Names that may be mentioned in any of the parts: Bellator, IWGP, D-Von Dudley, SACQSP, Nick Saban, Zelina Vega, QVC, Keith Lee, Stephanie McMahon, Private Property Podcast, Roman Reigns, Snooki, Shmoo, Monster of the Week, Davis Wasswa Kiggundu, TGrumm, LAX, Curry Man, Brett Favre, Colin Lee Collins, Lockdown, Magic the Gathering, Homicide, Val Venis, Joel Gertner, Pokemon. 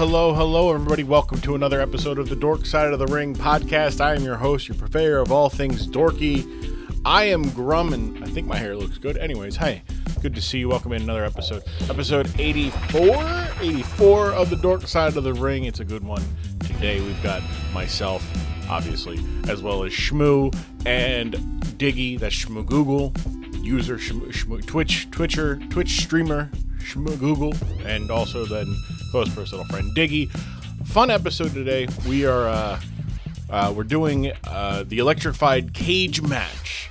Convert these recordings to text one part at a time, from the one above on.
Hello, everybody. Welcome to another episode of the Dork Side of the Ring podcast. I am your host, your purveyor of all things dorky. I am Grum, and I think my hair looks good. Anyways, hey, good to see you. Welcome in another episode. Episode 84 of the Dork Side of the Ring. It's a good one. Today we've got myself, obviously, as well as Shmoo and Diggy. That's Shmoo Google, user Shmoo Twitch streamer Shmoo Google, and also then close personal friend Diggy. Fun episode today. We are we're doing the electrified cage match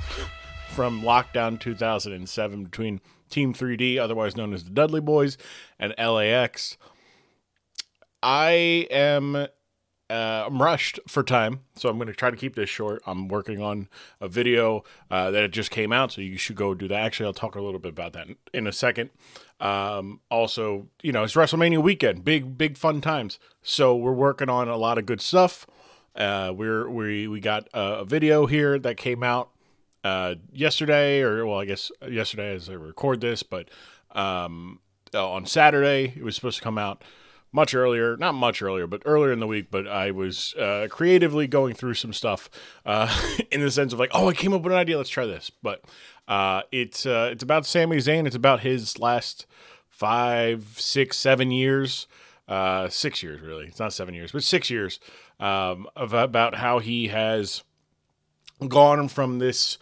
from Lockdown 2007 between Team 3D, otherwise known as the Dudley Boys, and LAX. I am I'm rushed for time, so I'm going to try to keep this short. I'm working on a video that just came out, so you should go do that. Actually, I'll talk a little bit about that in a second. Also, you know, it's WrestleMania weekend, big fun times. So we're working on a lot of good stuff. We got a video here that came out yesterday, or well, I guess yesterday as I record this, but on Saturday it was supposed to come out. Earlier in the week, but I was creatively going through some stuff in the sense of like, oh, I came up with an idea, let's try this. But it's about Sami Zayn. It's about his last 5, 6, 7 years, 6 years really. It's not 7 years, but 6 years about how he has gone from this,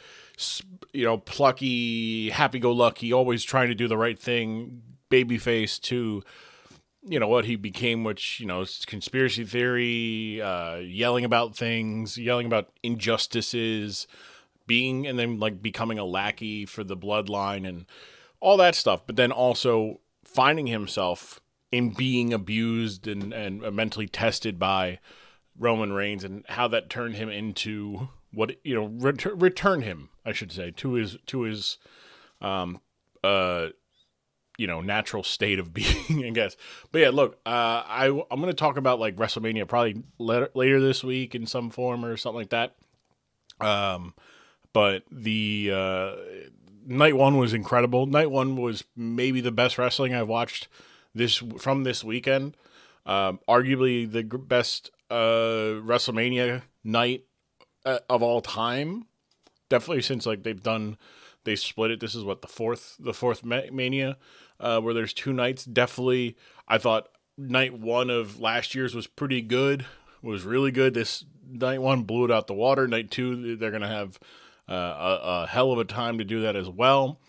you know, plucky, happy-go-lucky, always trying to do the right thing, babyface to, you know, what he became, which, you know, it's conspiracy theory, yelling about things, yelling about injustices, becoming a lackey for the bloodline and all that stuff. But then also finding himself in being abused and mentally tested by Roman Reigns, and how that turned him into what, you know, returned him, I should say, to his, you know, natural state of being, I guess. But yeah, look, I'm going to talk about like WrestleMania probably later this week in some form or something like that. But the night one was incredible. Night one was maybe the best wrestling I've watched this weekend. Arguably the best WrestleMania night of all time. Definitely since like they split it. This is what the fourth Mania. Where there's two nights. Definitely, I thought night one of last year's was pretty good, was really good. This night one blew it out the water. Night two, they're going to have a hell of a time to do that as well.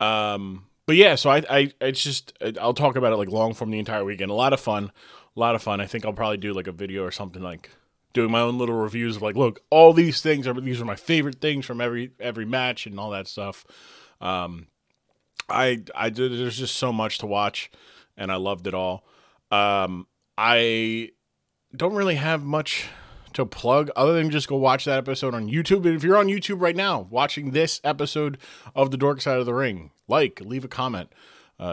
But yeah, so I'll talk about it like long form the entire weekend. A lot of fun. I think I'll probably do like a video or something, like doing my own little reviews of like, look, all these things these are my favorite things from every match and all that stuff. There's just so much to watch, and I loved it all. I don't really have much to plug other than just go watch that episode on YouTube. And if you're on YouTube right now watching this episode of The Dork Side of the Ring, leave a comment,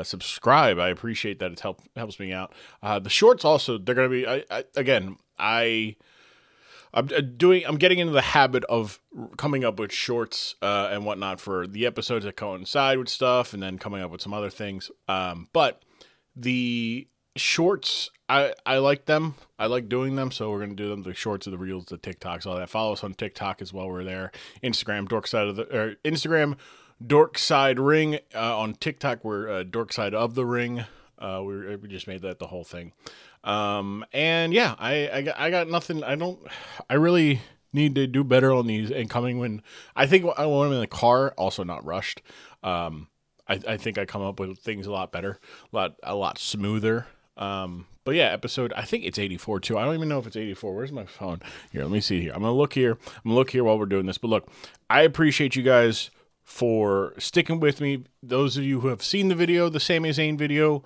subscribe. I appreciate that. It helps me out. The shorts also, they're going to be, I'm getting into the habit of coming up with shorts and whatnot for the episodes that coincide with stuff, and then coming up with some other things. But the shorts, I like them. I like doing them, so we're going to do them. The shorts, the reels, the TikToks, all that. Follow us on TikTok as well. We're there. Instagram, Dorkside Ring. On TikTok, we're Dorkside of the Ring. We just made that the whole thing. And yeah, I got nothing. I really need to do better on these incoming when I think I want them in the car, also not rushed. I think I come up with things a lot better, a lot smoother. But yeah, episode, I think it's 84 too. I don't even know if it's 84. Where's my phone? Here, let me see here. I'm going to look here while we're doing this, but look, I appreciate you guys for sticking with me. Those of you who have seen the video, the Sami Zayn video,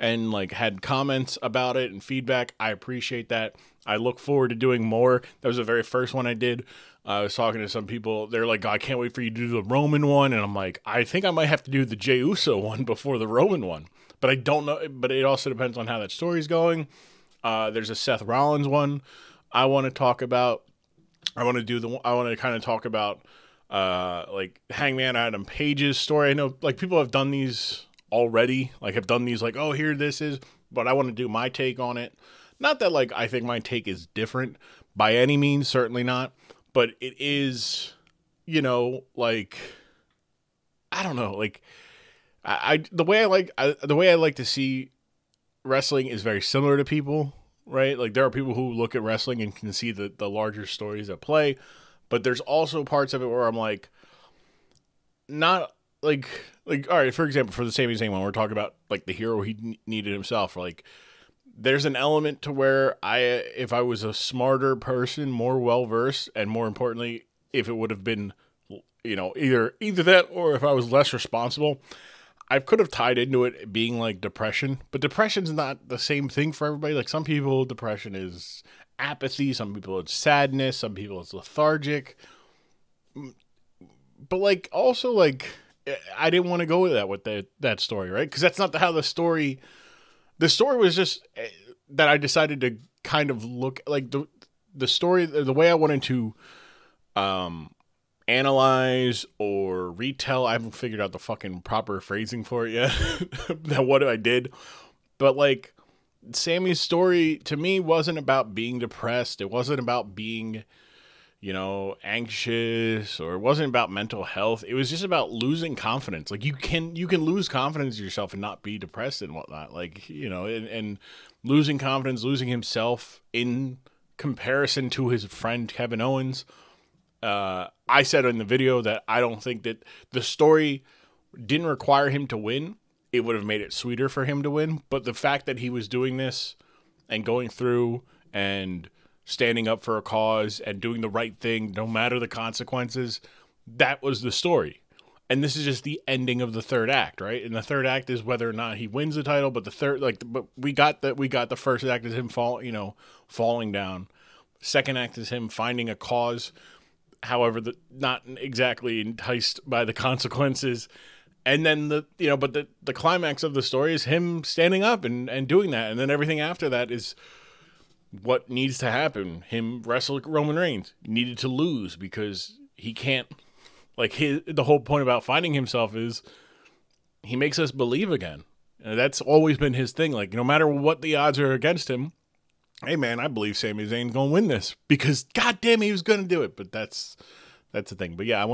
and like had comments about it and feedback, I appreciate that. I look forward to doing more. That was the very first one I did. I was talking to some people. They're like, I can't wait for you to do the Roman one. And I'm like, I think I might have to do the Jey Uso one before the Roman one. But I don't know. But it also depends on how that story's going. There's a Seth Rollins one I want to talk about. I want to kind of talk about like Hangman Adam Page's story. I know like people have done these already, like have done these like, oh, here this is. but I want to do my take on it. Not that, like, I think my take is different by any means, certainly not, but it is, you know, like, I don't know, like, the way I like to see wrestling is very similar to people, right? Like, there are people who look at wrestling and can see the larger stories at play, but there's also parts of it where I'm like, not like, all right, for example, for the Sami Zayn one, we're talking about like the hero he needed himself. Like, there's an element to where if I was a smarter person, more well-versed, and more importantly, if it would have been, you know, either that or if I was less responsible, I could have tied into it being like depression, but depression's not the same thing for everybody. Like, some people, depression is apathy. Some people, it's sadness. Some people, it's lethargic. But, like, also, like, I didn't want to go with that that story, right? Because that's not how the story. The story was just that I decided to kind of look like the story, the way I wanted to analyze or retell. I haven't figured out the fucking proper phrasing for it yet. That what I did, but like Sammy's story to me wasn't about being depressed. It wasn't about being, you know, anxious, or it wasn't about mental health. It was just about losing confidence. Like, you can lose confidence in yourself and not be depressed and whatnot. Like, you know, and losing confidence, losing himself in comparison to his friend Kevin Owens. I said in the video that I don't think that the story didn't require him to win. It would have made it sweeter for him to win. But the fact that he was doing this and going through and standing up for a cause and doing the right thing, no matter the consequences, that was the story. And this is just the ending of the third act, right? And the third act is whether or not he wins the title. But the third, like, but we got the first act is him falling down. Second act is him finding a cause, however, not exactly enticed by the consequences. And then the climax of the story is him standing up and doing that. And then everything after that is what needs to happen. Him wrestle Roman Reigns, needed to lose because he can't, like, the whole point about finding himself is he makes us believe again. And that's always been his thing. Like, no matter what the odds are against him, hey man, I believe Sami Zayn's gonna win this because goddamn, he was gonna do it. But that's the thing. But yeah,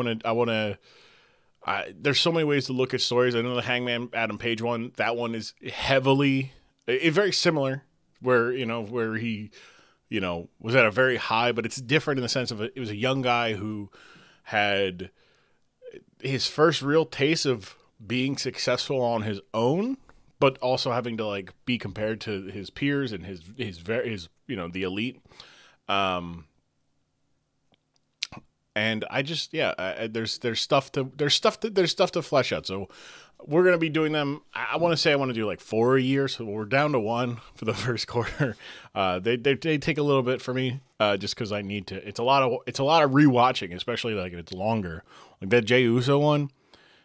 there's so many ways to look at stories. I know the Hangman Adam Page one, that one is very similar, where he, you know, was at a very high, but it's different in the sense of it was a young guy who had his first real taste of being successful on his own, but also having to, like, be compared to his peers and his you know, the elite. And I just, yeah, there's stuff to flesh out. So we're going to be doing them. I want to do like 4 a year. So we're down to 1 for the first quarter. They take a little bit for me, just cause I need to, it's a lot of rewatching, especially like if it's longer, like that Jey Uso one.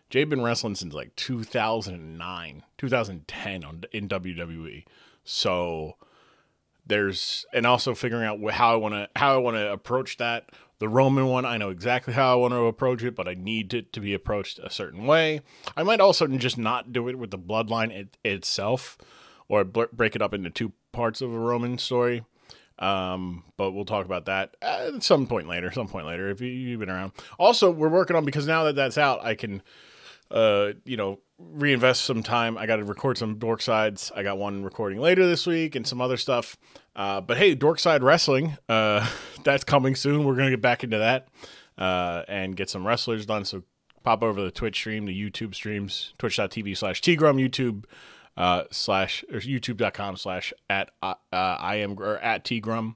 Jey been wrestling since like 2010 in WWE. So and also figuring out how I want to approach that. The Roman one, I know exactly how I want to approach it, but I need it to be approached a certain way. I might also just not do it with the bloodline itself, or break it up into 2 parts of a Roman story. But we'll talk about that at some point later, if you've been around. Also, we're working on, because now that that's out, I can, reinvest some time. I got to record some Dorksides. I got one recording later this week and some other stuff. But hey, Dorkside Wrestling, that's coming soon. We're going to get back into that and get some wrestlers done. So pop over to the Twitch stream, the YouTube streams, Twitch.tv/TGrum, YouTube, or YouTube.com/@I am or at TGrum.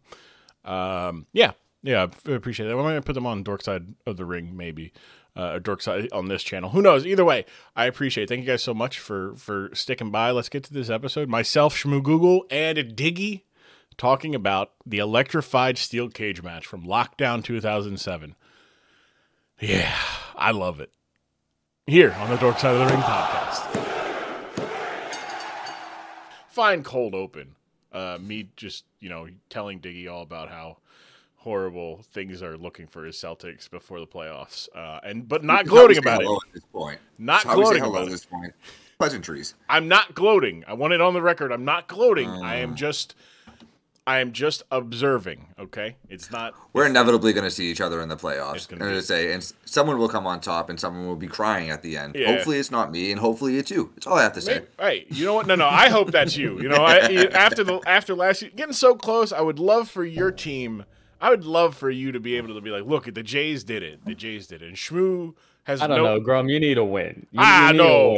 Yeah, I appreciate that. I might put them on Dorkside of the Ring, maybe. Dorkside on this channel. Who knows? Either way, I appreciate it. Thank you guys so much for sticking by. Let's get to this episode. Myself, Shmoo Google, and Diggy, talking about the electrified steel cage match from Lockdown 2007. Yeah, I love it. Here on the Dork Side of the Ring podcast. Fine cold open. Me just, telling Diggy all about how horrible things are looking for his Celtics before the playoffs. But not gloating about it. At this point. Not gloating about it. pleasantries. I'm not gloating. I want it on the record. I'm not gloating. I am just observing. Okay, it's not. We're inevitably going to see each other in the playoffs. I'm going to say, and someone will come on top, and someone will be crying at the end. Yeah. Hopefully, it's not me, and hopefully, it's you. That's all I have to say. Maybe, right? You know what? No. I hope that's you. You know, after last year, getting so close, I would love for your team. I would love for you to be able to be like, look, the Jays did it. The Jays did it. And Shmoo has no... I don't know, Grum, you need a win. No.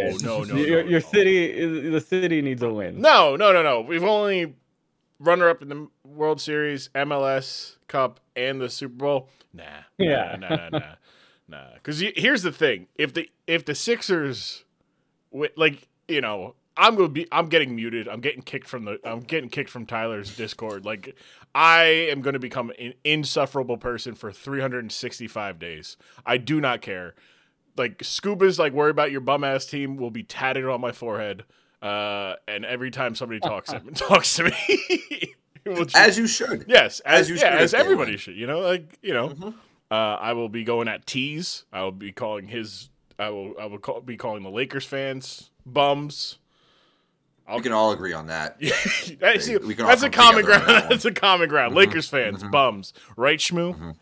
Your city, the city needs a win. No. We've only runner-up in the World Series, MLS Cup, and the Super Bowl. Nah. Because here's the thing. If the Sixers, like, you know... I'm getting muted. I'm getting kicked from Tyler's Discord. Like, I am going to become an insufferable person for 365 days. I do not care. Like, Scuba's like, worry about your bum ass team will be tatted on my forehead. And every time somebody talks to me, as you should. Yes, as you should. As everybody should. You know, like, you know, I will be going at T's. I will be calling his. I will be calling the Lakers fans bums. We can all agree on that. That's a common ground. That's a common ground. Lakers fans, bums. Right, Shmoo?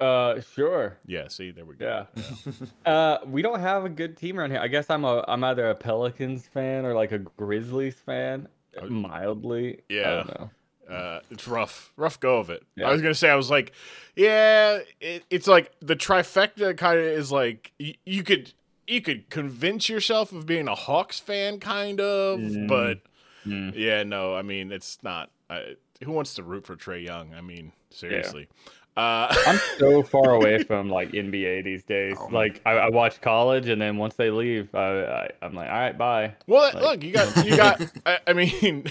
Mm-hmm. Sure. Yeah, see, there we go. Yeah. We don't have a good team around here. I guess I'm either a Pelicans fan or like a Grizzlies fan. Mildly. Yeah. I don't know. It's rough. Rough go of it. Yeah. I was going to say, I was like, yeah, it's like the trifecta kind of is like, you could convince yourself of being a Hawks fan, kind of, but yeah, no, I mean, it's not. Who wants to root for Trae Young? I mean, seriously. Yeah. I'm so far away from like NBA these days. Oh. Like, I watch college, and then once they leave, I'm like, all right, bye. Well, like, look, you got. I mean,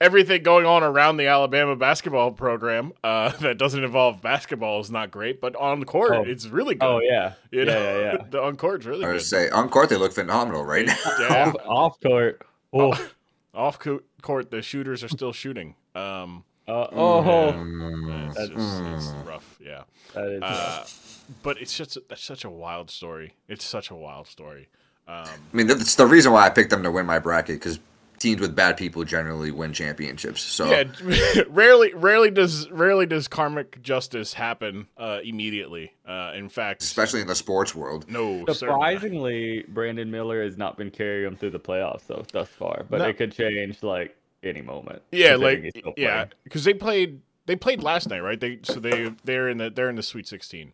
everything going on around the Alabama basketball program that doesn't involve basketball is not great, but on the court, it's really good. Oh, yeah. You know? The on court's really good. I was going to say, on court, they look phenomenal right now. Yeah. Off court. Oh. Off court, the shooters are still shooting. That is rough, yeah. That is rough. But it's just such a wild story. It's such a wild story. I mean, that's the reason why I picked them to win my bracket, because teams with bad people generally win championships. So yeah, rarely does karmic justice happen immediately. In fact, especially in the sports world, no. Surprisingly, Brandon Miller has not been carrying them through the playoffs thus far, but it could change like any moment. Yeah, like because they played last night, right? They're in the Sweet 16.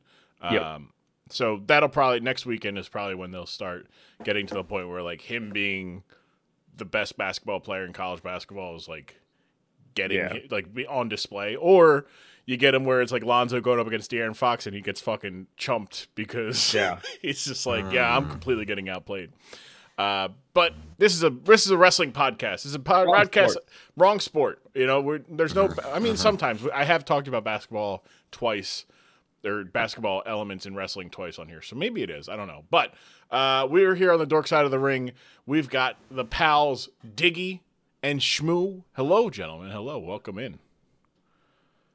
Yep. So that'll probably next weekend is probably when they'll start getting to the point where like him being the best basketball player in college basketball is like getting hit, like on display, or you get him where it's like Lonzo going up against De'Aaron Fox and he gets fucking chumped because it's just like, I'm completely getting outplayed. But this is a wrestling podcast. It's a podcast, wrong sport. You know, there's no, I mean, sometimes I have talked about basketball twice. There are basketball elements in wrestling twice on here. So maybe it is. I don't know. But we're here on the Dork Side of the Ring. We've got the pals Diggy and Shmoo. Hello, gentlemen. Hello. Welcome in.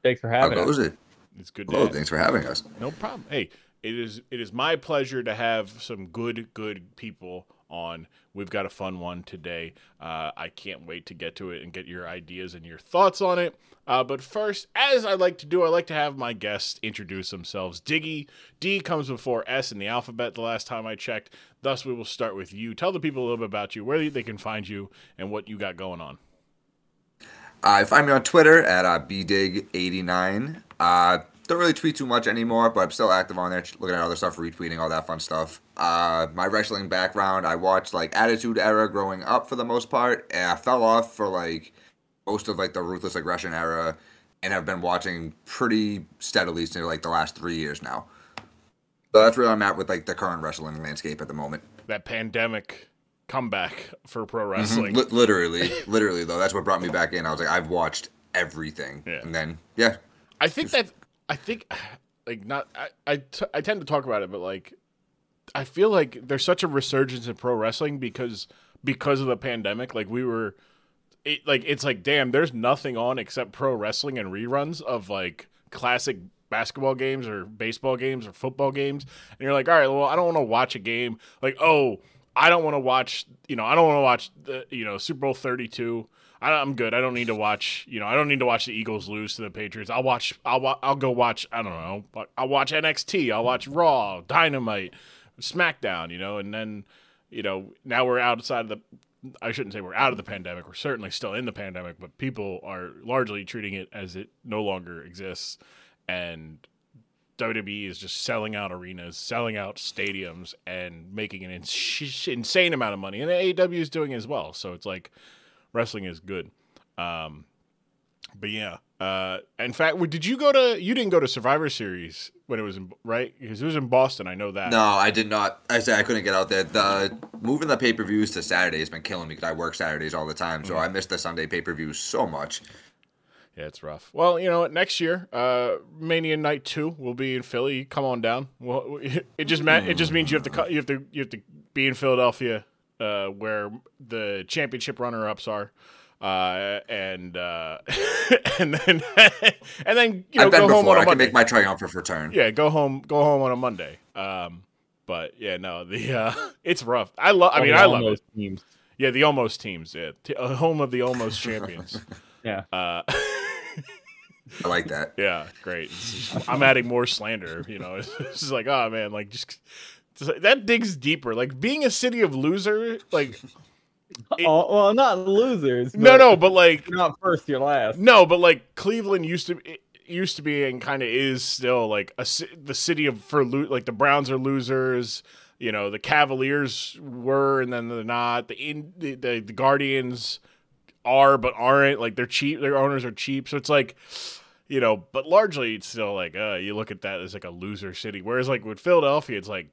Thanks for having us. How goes it? It's good to have you. Thanks for having us. No problem. Hey, it is my pleasure to have some good people on. We've got a fun one today. I can't wait to get to it and get your ideas and your thoughts on it. But first, as I like to do, I like to have my guests introduce themselves. Diggy, D comes before S in the alphabet the last time I checked. Thus, we will start with you. Tell the people a little bit about you, where they can find you, and what you got going on. Find me on Twitter at bdig89. Don't really tweet too much anymore, but I'm still active on there, looking at other stuff, retweeting, all that fun stuff. My wrestling background, I watched, like, Attitude Era growing up for the most part, and I fell off for, like, most of, like, the Ruthless Aggression Era, and have been watching pretty steadily since, like, the last 3 years now. So that's where I'm at with, like, the current wrestling landscape at the moment. That pandemic comeback for pro wrestling. Literally, though, that's what brought me back in. I was like, I've watched everything. Yeah. And then, I think that... I tend to talk about it, but like, I feel like there's such a resurgence in pro wrestling because of the pandemic. Like it's like, damn, there's nothing on except pro wrestling and reruns of like classic basketball games or baseball games or football games. And you're like, all right, well, I don't want to watch a game. Like, oh, I don't want to watch, I don't want to watch the, Super Bowl 32. I'm good. I don't need to watch, I don't need to watch the Eagles lose to the Patriots. I'll go watch, I don't know, I'll watch NXT. I'll watch Raw, Dynamite, SmackDown, and then, now we're outside of the, I shouldn't say we're out of the pandemic. We're certainly still in the pandemic, but people are largely treating it as it no longer exists. And WWE is just selling out arenas, selling out stadiums, and making an insane amount of money. And AEW is doing as well. So it's like, wrestling is good. But yeah. In fact, you didn't go to Survivor Series when it was in, right? Because it was in Boston. I know that. No, I did not. I said I couldn't get out there. Moving the pay-per-views to Saturday has been killing me because I work Saturdays all the time. So I missed the Sunday pay-per-views so much. Yeah, it's rough. Well, you know what? Next year, Mania Night 2 will be in Philly. Come on down. Well, it just means you have to be in Philadelphia, where the championship runner-ups are. And then go home on a Monday. I can make my triumphant return. Yeah, go home on a Monday. But yeah, no, it's rough. I love it. Teams. Yeah, the almost teams. Yeah, home of the almost champions. Yeah. I like that. Yeah, great. I'm adding more slander. It's just like, oh man, like just that digs deeper. Like being a city of losers, like. Well, not losers. No, but like you're not first, you're last. No, but like Cleveland used to be and kind of is still like the city like the Browns are losers. The Cavaliers were, and then they're not. The Guardians are, but aren't. Like they're cheap. Their owners are cheap. So it's like, but largely it's still like you look at that as like a loser city. Whereas like with Philadelphia, it's like.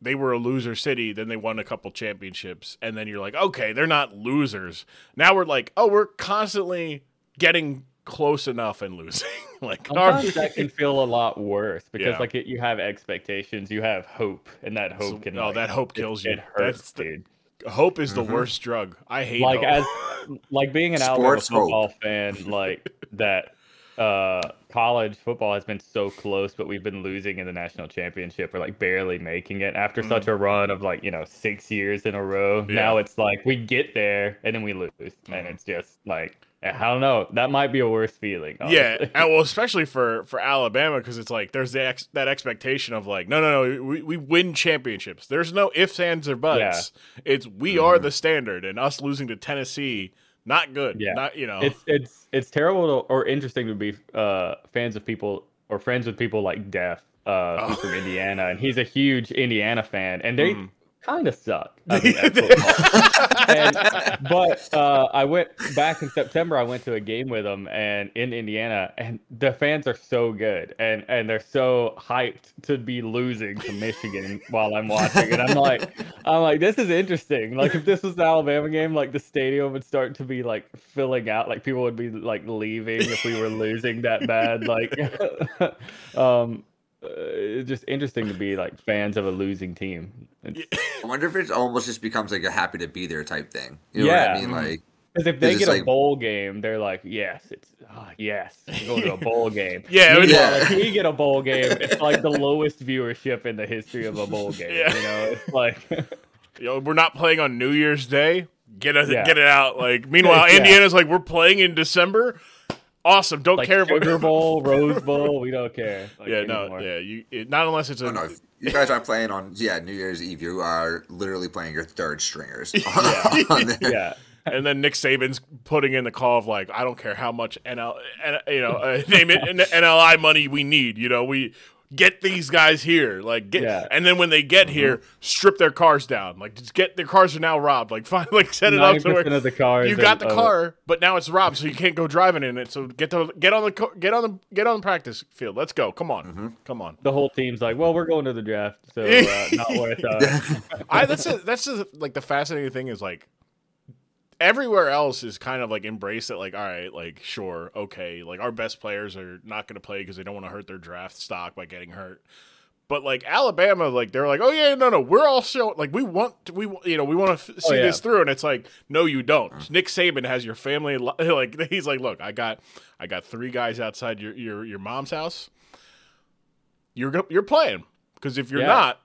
They were a loser city, then they won a couple championships, and then you're like, okay, they're not losers. Now we're like, oh, we're constantly getting close enough and losing. Like sometimes that can feel a lot worse because like you have expectations, you have hope, and that hope that hope kills you. It hurts, dude. Hope is the worst drug. I hate like hope. Like being an Alabama football fan, like that. College football has been so close, but we've been losing in the national championship. We're like barely making it after such a run of 6 years in a row. Yeah. Now it's like we get there and then we lose, and it's just like I don't know. That might be a worse feeling. Honestly. Yeah, and well, especially for Alabama because it's like there's that expectation of like no, we win championships. There's no ifs, ands, or buts. Yeah. It's we are the standard, and us losing to Tennessee. Not good. Yeah. It's terrible or interesting to be fans of people or friends with people like Def who's from Indiana, and he's a huge Indiana fan, and they kind of suck. I mean, but I went back in September. I went to a game with them and in Indiana, and the fans are so good, and they're so hyped to be losing to Michigan while I'm watching, and I'm like, this is interesting. Like if this was an Alabama game, like the stadium would start to be like filling out, like people would be like leaving if we were losing that bad. Like, it's just interesting to be like fans of a losing team. I wonder if it almost just becomes like a happy to be there type thing. What I mean? Like, because if they get a bowl game, they're like, yes, we're going to a bowl game. Like, we get a bowl game. It's like the lowest viewership in the history of a bowl game. Yeah. It's like, we're not playing on New Year's Day. Get it out. Like, meanwhile, Indiana's like, we're playing in December. Awesome. Don't care if Sugar Bowl, Rose Bowl. We don't care. Anymore. Yeah. Not unless it's you guys aren't playing on New Year's Eve. You are literally playing your third stringers. And then Nick Saban's putting in the call of like, I don't care how much name it NLI money we need. We get these guys here. And then when they get here, strip their cars down. Like just get their cars are now robbed. Like fine, like set it up to where the cars car, but now it's robbed, so you can't go driving in it. So get on the practice field. Let's go. Come on, come on. The whole team's like, well, we're going to the draft, so not worth it. That's the fascinating thing is like. Everywhere else is kind of like embrace it, like all right, like sure, okay, like our best players are not going to play because they don't want to hurt their draft stock by getting hurt. But like Alabama, like they're like, oh yeah, no, we're all showing, like we want to see this through, and it's like no, you don't. Nick Saban has your family, like he's like, look, I got three guys outside your mom's house. You're playing because if you're not,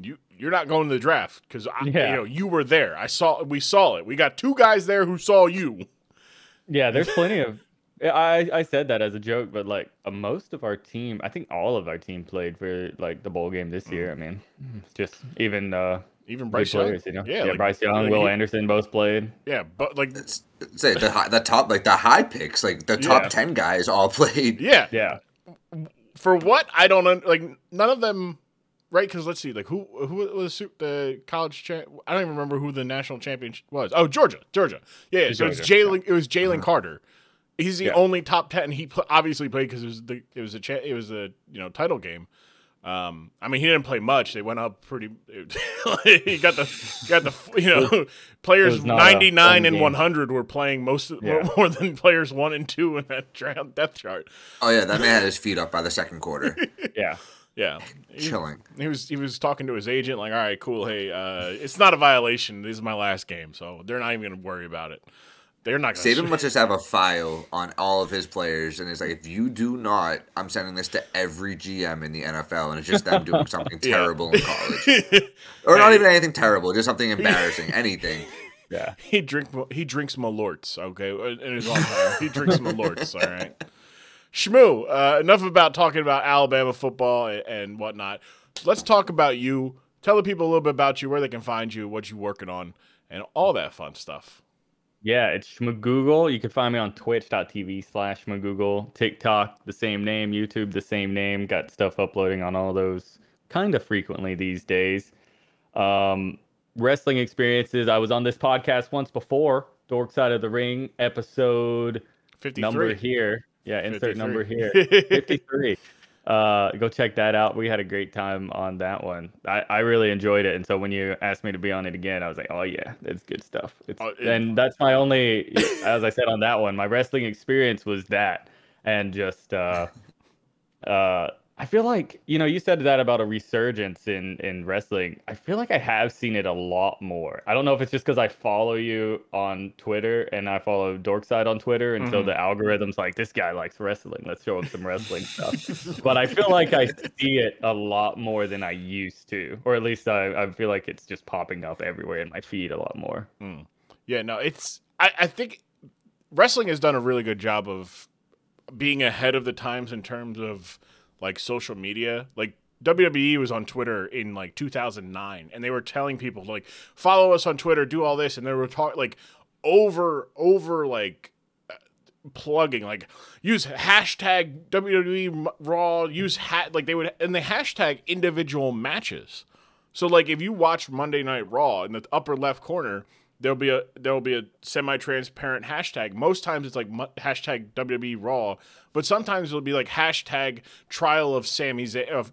You're not going to the draft because you were there. We saw it. We got two guys there who saw you. Yeah, there's plenty of. I said that as a joke, but like most of our team, I think all of our team played for like the bowl game this year. I mean, just even Bryce Young, players, you know? Yeah, Bryce Young, Will Anderson both played. Yeah, but like say the top high picks, like the top 10 guys all played. Yeah. For what? I don't like none of them. Right, because let's see, like who was the college I don't even remember who the national champion was. Oh, Georgia. Yeah. So it's Jalen. Yeah. It was Jalen Carter. He's the only top 10. He obviously played because it was a title game. I mean, he didn't play much. They went up pretty. He got the players 99 and 100 were playing more than players 1 and 2 in that depth chart. Oh yeah, that man had his feet up by the second quarter. Yeah. Yeah, chilling. He was talking to his agent like, all right, cool. Hey, it's not a violation. This is my last game, so they're not even going to worry about it. They're not going to. Saban must just have a file on all of his players, and it's like, if you do not, I'm sending this to every GM in the NFL, and it's just them doing something terrible in college, or not even anything terrible, just something embarrassing, anything. Yeah, he drinks Malorts. Okay, in his own time, he drinks Malorts. All right. Shmoo, enough about talking about Alabama football and whatnot. Let's talk about you. Tell the people a little bit about you, where they can find you, what you're working on, and all that fun stuff. Yeah, it's Shmoogle. You can find me on Twitch.tv/Shmoogle, TikTok, the same name, YouTube, the same name. Got stuff uploading on all those kind of frequently these days. Wrestling experiences. I was on this podcast once before, Dork Side of the Ring, episode 53. Number here. Yeah, insert 53. Number here. 53. Go check that out. We had a great time on that one. I really enjoyed it. And so when you asked me to be on it again, I was like, oh, yeah, it's good stuff. And that's my only, as I said on that one, my wrestling experience was that. And just, I feel like, you said that about a resurgence in wrestling. I feel like I have seen it a lot more. I don't know if it's just because I follow you on Twitter and I follow Dorkside on Twitter. And so the algorithm's like, this guy likes wrestling. Let's show him some wrestling stuff. But I feel like I see it a lot more than I used to. Or at least I feel like it's just popping up everywhere in my feed a lot more. Mm. Yeah, no, I think wrestling has done a really good job of being ahead of the times in terms of like social media. Like WWE was on Twitter in like 2009 and they were telling people like, follow us on Twitter, do all this. And they were talking like over like plugging, like use hashtag WWE Raw, and they hashtag individual matches. So like if you watch Monday Night Raw in the upper left corner, there'll be a semi-transparent hashtag. Most times it's like hashtag WWE Raw, but sometimes it'll be like hashtag trial of Sammy or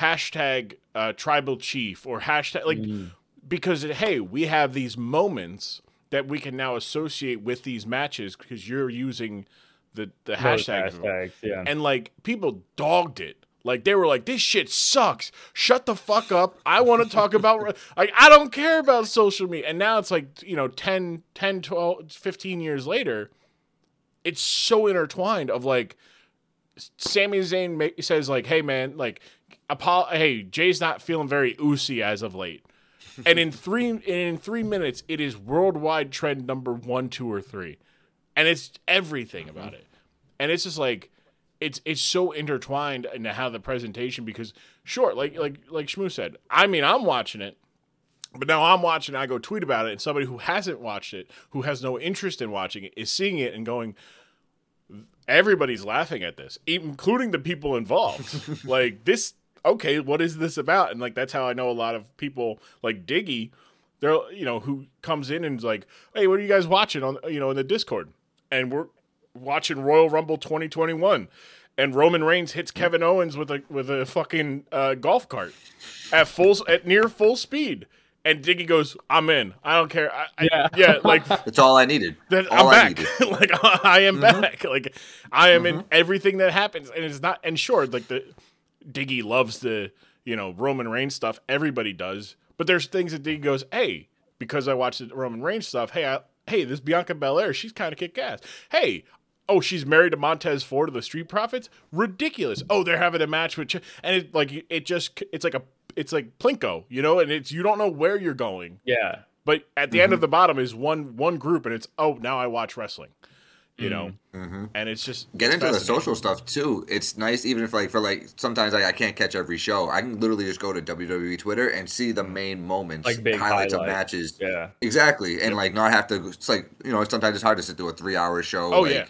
hashtag tribal chief or hashtag because we have these moments that we can now associate with these matches because you're using the hashtags. Yeah. And like people dogged it. Like, they were like, this shit sucks. Shut the fuck up. I want to talk about... Like, I don't care about social media. And now it's like, 10, 12, 15 years later, it's so intertwined of, like, Sami Zayn says, like, hey, man, like, Jay's not feeling very oozy as of late. And in three minutes, it is worldwide trend number 1, 2, or 3. And it's everything about it. And it's just like... It's so intertwined into how the presentation, because sure, like Shmoo said, I mean, I'm watching it, but now I'm watching it, I go tweet about it, and somebody who hasn't watched it, who has no interest in watching it, is seeing it and going, everybody's laughing at this, including the people involved. Like, this, okay, what is this about? And like, that's how I know a lot of people like Diggy, they're, who comes in and is like, hey, what are you guys watching on, in the Discord? And we're watching Royal Rumble 2021, and Roman Reigns hits Kevin Owens with a fucking golf cart at near full speed, and Diggy goes, "I'm in. I don't care. Like that's all I needed. I'm back. Like I am back. Like I am in everything that happens, and it's not. And sure, like the Diggy loves the Roman Reigns stuff. Everybody does, but there's things that Diggy goes, "Hey, because I watched the Roman Reigns stuff. Hey, this Bianca Belair, she's kind of kick ass. Hey." oh, she's married to Montez Ford of the Street Profits? Ridiculous. Oh, they're having a match with and it's like Plinko, you know, and it's, you don't know where you're going. Yeah. But at the end of the bottom is one group, and it's, oh, now I watch wrestling, you know, and it's just get into the social stuff too. It's nice, even if sometimes I can't catch every show. I can literally just go to WWE Twitter and see the main moments, like big highlights of matches. Yeah, exactly, and not have to. It's sometimes it's hard to sit through a 3-hour show. Oh yeah.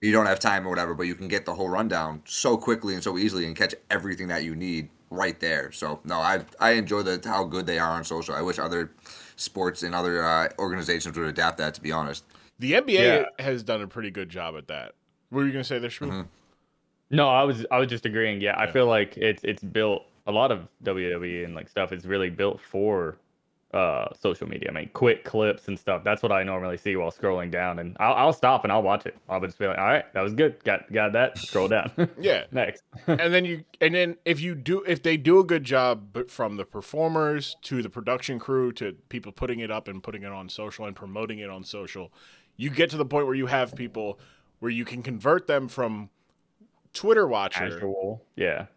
You don't have time or whatever, but you can get the whole rundown so quickly and so easily and catch everything that you need right there. So no, I enjoy how good they are on social. I wish other sports and other organizations would adapt that, to be honest. The NBA has done a pretty good job at that. What were you going to say there, Shmoo? Mm-hmm. No, I was just agreeing. Yeah, I feel like it's built, a lot of WWE and stuff is really built for social media. I mean, quick clips and stuff. That's what I normally see while scrolling down, and I'll stop and I'll watch it. I'll just be like, all right, that was good. Got that. Scroll down. Yeah. Next. and then if they do a good job, but from the performers to the production crew to people putting it up and putting it on social and promoting it on social, you get to the point where you have people where you can convert them from Twitter watcher, casual, to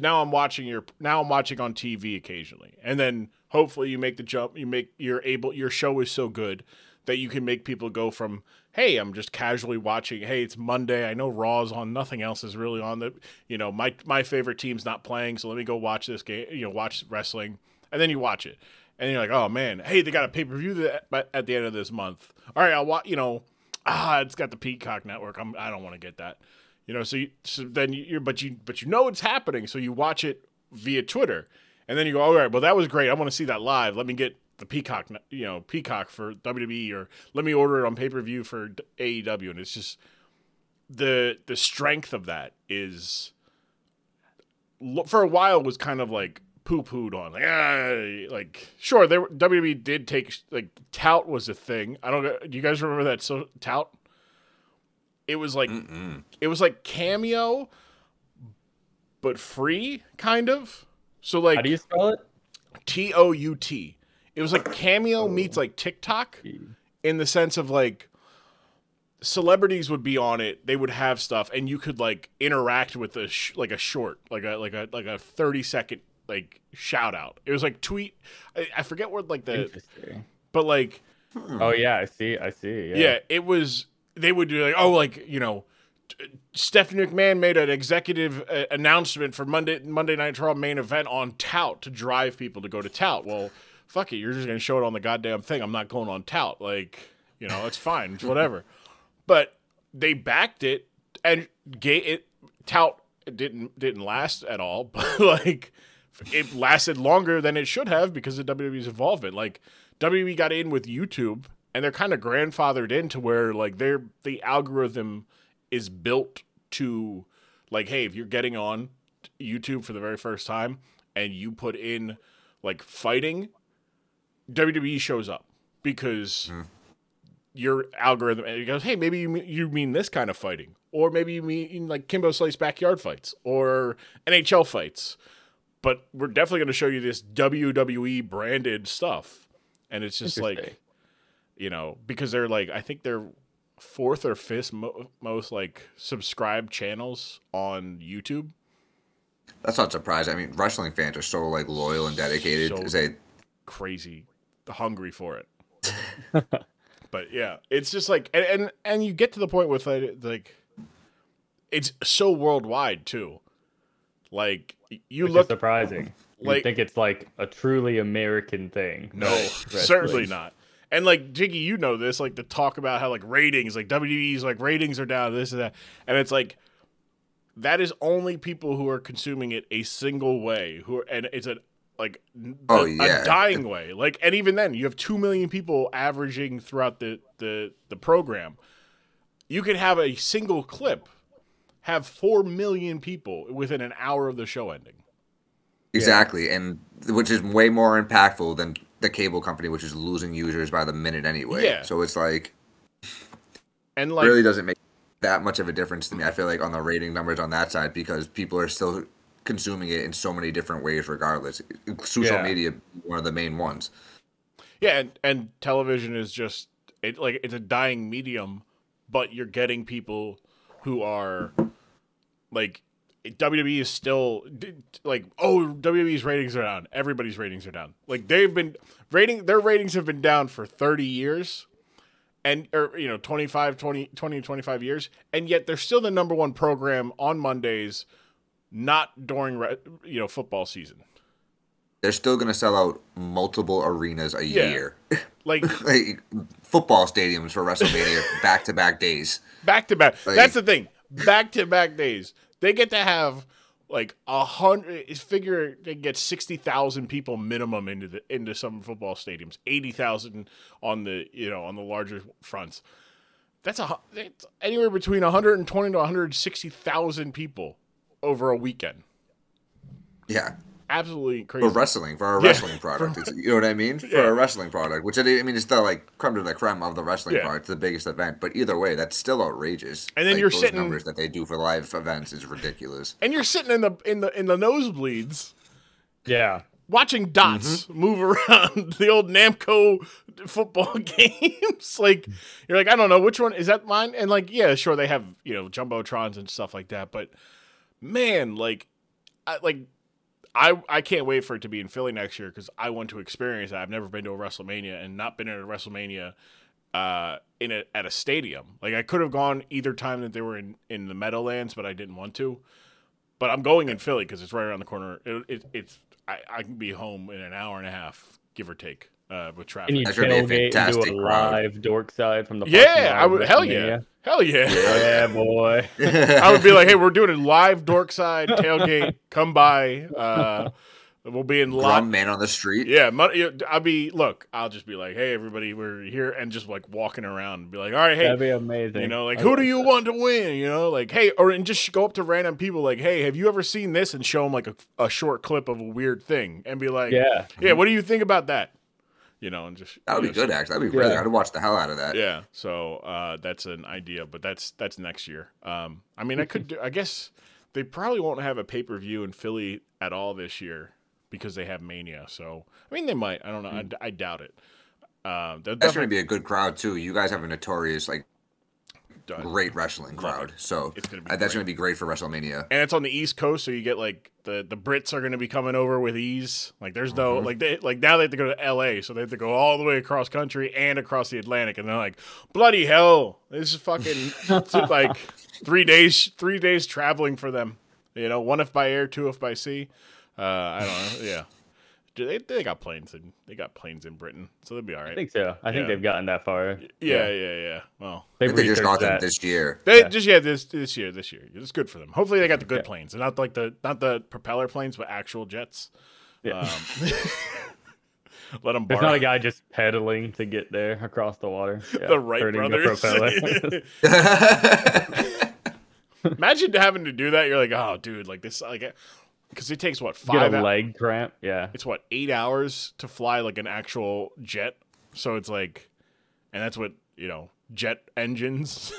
now I'm watching on TV occasionally, and then hopefully you make the jump. Your show is so good that you can make people go from, hey, I'm just casually watching. Hey, it's Monday. I know Raw's on. Nothing else is really on. My favorite team's not playing, so let me go watch this game. Watch wrestling, and then you watch it. And you're like, oh, man, hey, they got a pay-per-view at the end of this month. All right, I'll watch, it's got the Peacock network. I don't want to get that. So then it's happening, so you watch it via Twitter. And then you go, all right, well, that was great. I want to see that live. Let me get the Peacock for WWE, or let me order it on pay-per-view for AEW. And it's just the strength of that is, for a while, was kind of like, poo-pooed on, sure, WWE did take, tout was a thing. I don't know, do you guys remember that? So tout, it was like it was like Cameo but free, kind of. So how do you spell it? TOUT. It was like Cameo meets TikTok, in the sense of celebrities would be on it. They would have stuff, and you could interact with a short, like a 30-second. Shout out. It was tweet. I forget what oh yeah, I see. Yeah. Yeah, it was. They would do Stephanie McMahon made an executive announcement for Monday Night Raw main event on Tout to drive people to go to Tout. Well, fuck it, you're just gonna show it on the goddamn thing. I'm not going on Tout. It's fine, it's whatever. But they backed it and gave it. Tout didn't last at all, but it lasted longer than it should have because of WWE's involvement. WWE got in with YouTube, and they're kind of grandfathered in to where the algorithm is built to hey, if you're getting on YouTube for the very first time and you put in fighting, WWE shows up because your algorithm, and it goes, hey, maybe you mean this kind of fighting, or maybe you mean Kimbo Slice's backyard fights or NHL fights. But we're definitely going to show you this WWE branded stuff. And it's just because they're I think they're fourth or fifth most subscribed channels on YouTube. That's not surprising. I mean, wrestling fans are so loyal and dedicated. So crazy, hungry for it. But yeah, it's just and you get to the point with it's so worldwide too. Which look, is surprising. You think it's a truly American thing? No, certainly not. And Diggy, you know this. The talk about how ratings, WWE's ratings are down. This and that, and it's that is only people who are consuming it a single way. And it's a dying way. And even then, you have 2 million people averaging throughout the program. You could have a single clip have 4 million people within an hour of the show ending. Exactly, and which is way more impactful than the cable company, which is losing users by the minute anyway. Yeah. So it's really doesn't make that much of a difference to me. I feel on the rating numbers on that side, because people are still consuming it in so many different ways regardless. Social media, one of the main ones. Yeah, and television is just it's a dying medium but you're getting people who are like, WWE is still like, oh, WWE's ratings are down. Everybody's ratings are down. Like they've been their ratings have been down for 30 years and, or, you know, 25 years. And yet they're still the number one program on Mondays, not during, you know, football season. They're still going to sell out multiple arenas a year. Like football stadiums for WrestleMania back-to-back days. Back-to-back. Like, that's the thing. Back-to-back days. They get to have like 100. Figure they get 60,000 people minimum into some football stadiums. 80,000 on the on the larger fronts. That's anywhere between 120 to 160,000 people over a weekend. Yeah, absolutely crazy. For a wrestling product, it's, you know what I mean? For a wrestling product, which it's the like creme de la creme of the wrestling part. It's the biggest event, but either way, that's still outrageous. And then like, you're sitting numbers that they do for live events is ridiculous. And you're sitting in the nosebleeds, watching dots move around the old Namco football games. Like you're like, I don't know which one is that mine, and like sure they have jumbotrons and stuff like that, but. Man, I can't wait for it to be in Philly next year because I want to experience that. I've never been to a WrestleMania and not been at a WrestleMania at a stadium. Like I could have gone either time that they were in the Meadowlands, but I didn't want to. But I'm going in Philly because it's right around the corner. I can be home in an hour and a half, give or take, with traffic. And you tailgate and do a live dork side from the parking lot. I would. Hell yeah. Yeah, boy. I would be like, hey, we're doing a live Dorkside tailgate. Come by. We'll be in live. Grum man on the street. Yeah. I'll just be like, hey, everybody, we're here. And just like walking around and be like, all right, hey. That'd be amazing. Who do you want to win? Hey, and just go up to random people like, hey, have you ever seen this? And show them like a short clip of a weird thing and be like, yeah, what do you think about that? And just that would be good. Actually, that'd be great. I'd watch the hell out of that. Yeah. So that's an idea, but that's next year. I guess they probably won't have a pay-per-view in Philly at all this year because they have Mania. So they might. I don't know. I doubt it. That's going to be a good crowd too. You guys have a notorious great wrestling crowd. So that's going to be great for WrestleMania. And it's on the East Coast, so you get like the Brits are going to be coming over with ease. Like there's no now they have to go to LA, so they have to go all the way across country and across the Atlantic, and they're like, bloody hell, this is fucking like 3 days traveling for them. One if by air, two if by sea. I don't know. Yeah. They got planes and they got planes in Britain, so they'll be all right. I think so. I think they've gotten that far. Yeah. Well, they just got them this year. This year. It's good for them. Hopefully, they got the good planes and not like not the propeller planes, but actual jets. Yeah. Let them borrow. There's not a guy just pedaling to get there across the water. Yeah, the Wright brothers. The Imagine having to do that. You're like, oh, dude, like this, like. Because it takes, 5 hours? Get a leg cramp, yeah. It's, 8 hours to fly, an actual jet? So it's, and that's what, jet engines.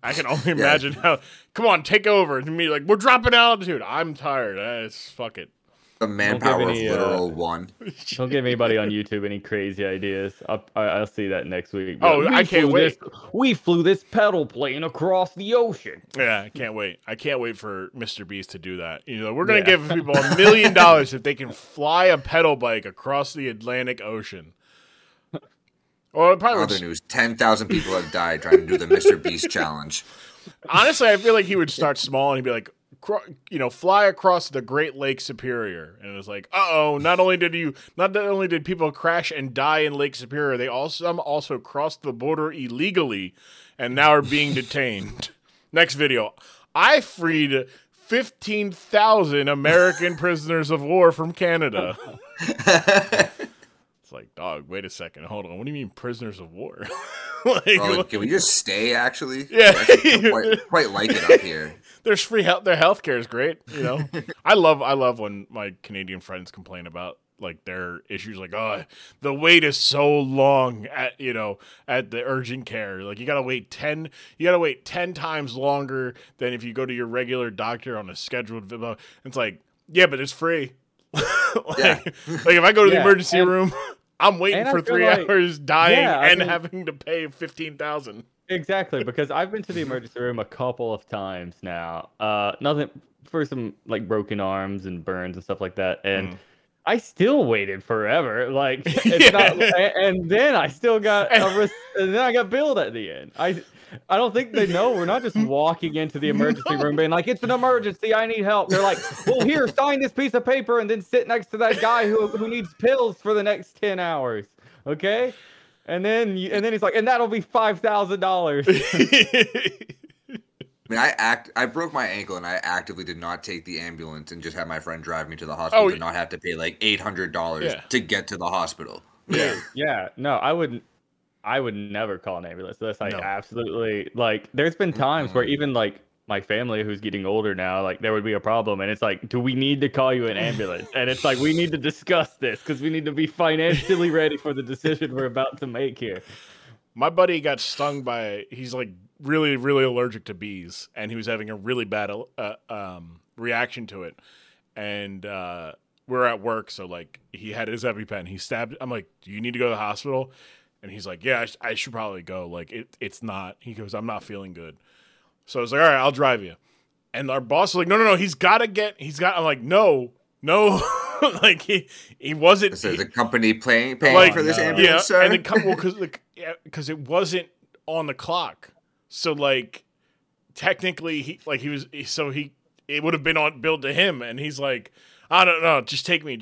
I can only imagine how, come on, take over. And me, we're dropping altitude. I'm tired. Fuck it. The manpower of literal one. Don't give anybody on YouTube any crazy ideas. I'll see that next week. Oh, I can't wait. We flew this pedal plane across the ocean. Yeah, I can't wait. I can't wait for Mr. Beast to do that. We're going to give people $1 million if they can fly a pedal bike across the Atlantic Ocean. Well, probably other news, 10,000 people have died trying to do the Mr. Beast challenge. Honestly, I feel like he would start small and he'd be like, fly across the Great Lake Superior, and it was like, not only did people crash and die in Lake Superior, they also crossed the border illegally, and now are being detained. Next video, I freed 15,000 American prisoners of war from Canada. It's like, dog, wait a second, hold on. What do you mean prisoners of war? Can we just stay? Actually, yeah, quite like it up here. There's free health. Their healthcare is great. I love when my Canadian friends complain about their issues. Like, oh, the wait is so long at the urgent care. Like, you gotta wait 10 times longer than if you go to your regular doctor on a scheduled. It's like, yeah, but it's free. If I go to the emergency room, I'm waiting for 3 hours, dying, and having to pay $15,000. Exactly, because I've been to the emergency room a couple of times now. Nothing for some like broken arms and burns and stuff like that, and I still waited forever. Like, it's not, and then I still got and then I got billed at the end. I don't think they know. We're not just walking into the emergency room being like, it's an emergency, I need help. They're like, well, here, sign this piece of paper and then sit next to that guy who needs pills for the next 10 hours. Okay? And then he's like, and that'll be $5,000. I mean, I broke my ankle and I actively did not take the ambulance and just had my friend drive me to the hospital and not have to pay like $800 to get to the hospital. Yeah. No, I wouldn't. I would never call an ambulance. That's like absolutely, like, there's been times where even like my family who's getting older now, like there would be a problem and it's like, do we need to call you an ambulance? And it's like, we need to discuss this because we need to be financially ready for the decision we're about to make here. My buddy got stung by, he's like really, really allergic to bees and he was having a really bad reaction to it. And we're at work. So like he had his EpiPen, he stabbed, I'm like, do you need to go to the hospital? And he's like, yeah, I should probably go. Like, it's not. He goes, I'm not feeling good. So I was like, all right, I'll drive you. And our boss was like, no, he's got to. I'm like, no. Like, he wasn't. So the company paying like, for this ambulance, sir? And because it wasn't on the clock. So, like, technically, it would have been billed to him. And he's like, I don't know, just take me.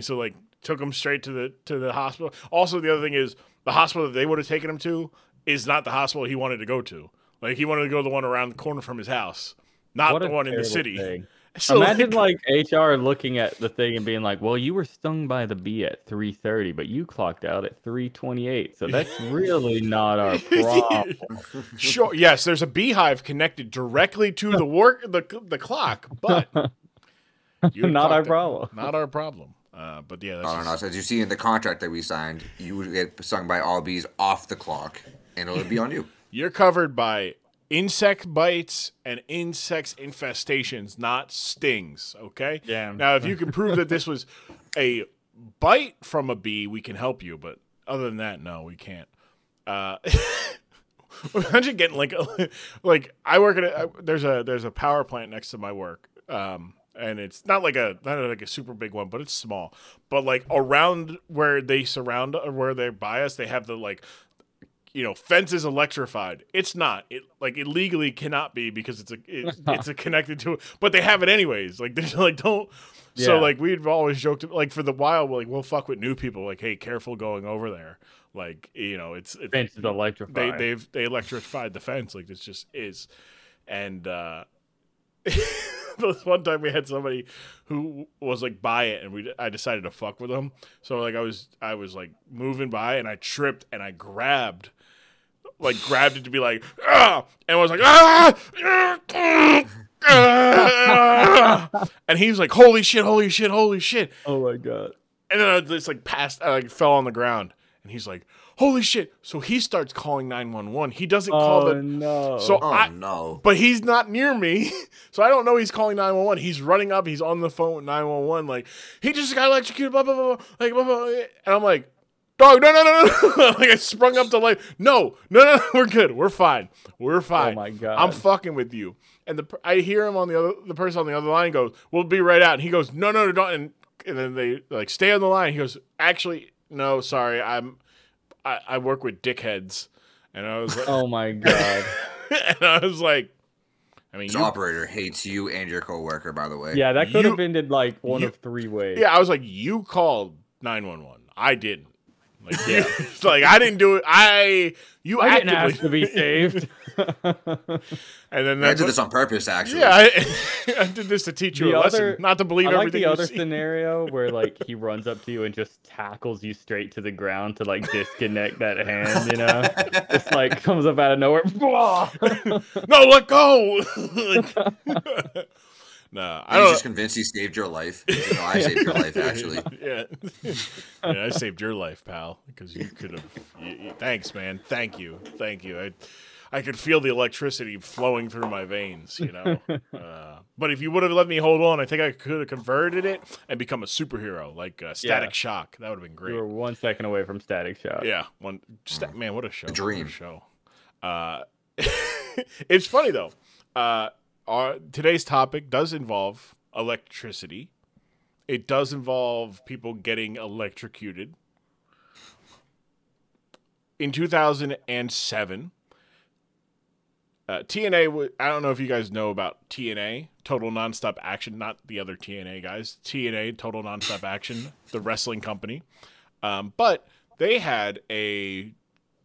So, like, took him straight to the hospital. Also, the other thing is, the hospital that they would have taken him to is not the hospital he wanted to go to. Like, he wanted to go to the one around the corner from his house, not the one in the city. So imagine, like, HR looking at the thing and being like, well, you were stung by the bee at 3:30, but you clocked out at 3:28. So that's really not our problem. Sure, yes, there's a beehive connected directly to the clock, but... Not our problem. But yeah, so as you see in the contract that we signed, you would get stung by all bees off the clock, and it'll be on you. You're covered by insect bites and insect infestations, not stings. Okay. Yeah. Now, if you can prove that this was a bite from a bee, we can help you. But other than that, no, we can't. Imagine getting like I work at there's a power plant next to my work. And it's not like a super big one, but it's small. But like around where they buy us, they have the fences electrified. It's not. It like it legally cannot be because it's connected to it. But they have it anyways. Like they're like don't. Yeah. So like we've always joked like for the while we'll fuck with new people like, hey, careful going over there. Like it's fence is electrified. They electrified the fence like this just is, and. One time we had somebody who was like by it, and I decided to fuck with them. So like I was like moving by, and I tripped, and I grabbed it to be like, ah! And I was like, ah! And he was like, holy shit! Oh my god! And then I just like passed, I like fell on the ground, and he's like, holy shit! So he starts calling 911. He doesn't call the. No. So no. But he's not near me, so I don't know he's calling 911. He's running up. He's on the phone with 911. Like he just got electrocuted. Blah blah blah. Like blah blah. And I'm like, dog, no. Like I sprung up to life. No. We're good. We're fine. Oh my god. I'm fucking with you. And I hear him on the person on the other line goes, "We'll be right out." And he goes, "No, don't." And then they like stay on the line. He goes, "Actually, no, sorry, I work with dickheads," and I was like, "Oh my god!" And I was like, "I mean, the operator hates you and your coworker." By the way, yeah, that could have ended like one of three ways. Yeah, I was like, "You called 911. I didn't. Like, yeah, it's like I didn't do it. I didn't ask to be saved." And then I did this on purpose, actually. Yeah, I did this to teach you a lesson, not to believe everything you see. I like the other scenario where, like, he runs up to you and just tackles you straight to the ground to, like, disconnect that hand, you know? It's, like, comes up out of nowhere. No, let go! No, I don't. Just convinced he saved your life. No, I saved your life, actually. Yeah, I saved your life, pal, because you could have... Thanks, man. Thank you. I could feel the electricity flowing through my veins, you know. But if you would have let me hold on, I think I could have converted it and become a superhero, like Static Shock. That would have been great. You were 1 second away from Static Shock. Yeah, man, what a show! A dream show. It's funny, though. Today's topic does involve electricity. It does involve people getting electrocuted. In 2007, TNA, I don't know if you guys know about TNA, Total Nonstop Action, not the other TNA guys. TNA, Total Nonstop Action, the wrestling company. But they had a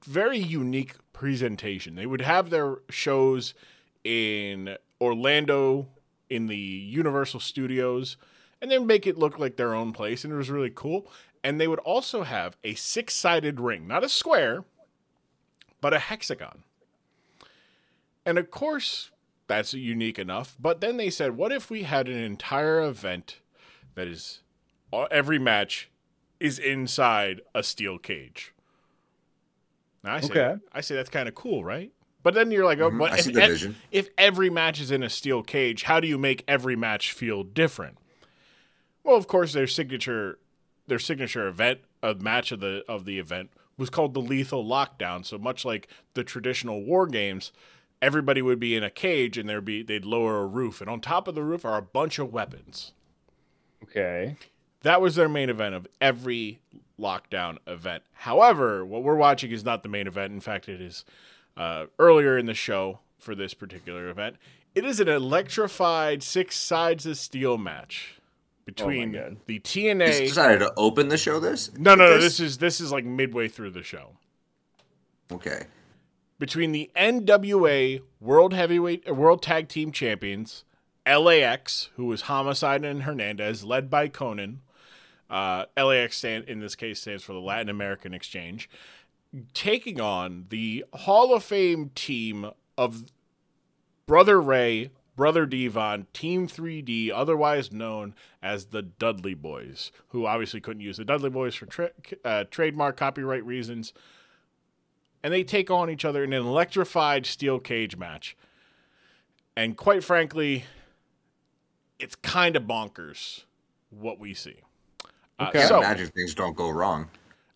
very unique presentation. They would have their shows in Orlando, in the Universal Studios, and they would make it look like their own place, and it was really cool. And they would also have a six-sided ring, not a square, but a hexagon. And of course, that's unique enough. But then they said, what if we had an entire event that is every match is inside a steel cage? Now, I say that's kind of cool, right? But then you're like, oh, but if every match is in a steel cage, how do you make every match feel different? Well, of course, their signature event, a match of the event, was called the Lethal Lockdown. So much like the traditional war games, everybody would be in a cage, and they'd lower a roof, and on top of the roof are a bunch of weapons. Okay. That was their main event of every lockdown event. However, what we're watching is not the main event. In fact, it is earlier in the show for this particular event. It is an electrified six sides of steel match between the TNA. You decided to open the show this? No. This is like midway through the show. Okay. Between the NWA World Tag Team Champions, LAX, who was Homicide and Hernandez, led by Konnan. LAX stands for the Latin American Exchange, taking on the Hall of Fame team of Brother Ray, Brother D-Von, Team 3D, otherwise known as the Dudley Boys, who obviously couldn't use the Dudley Boys for trademark copyright reasons. And they take on each other in an electrified steel cage match. And quite frankly, it's kind of bonkers what we see. Okay. I imagine things don't go wrong.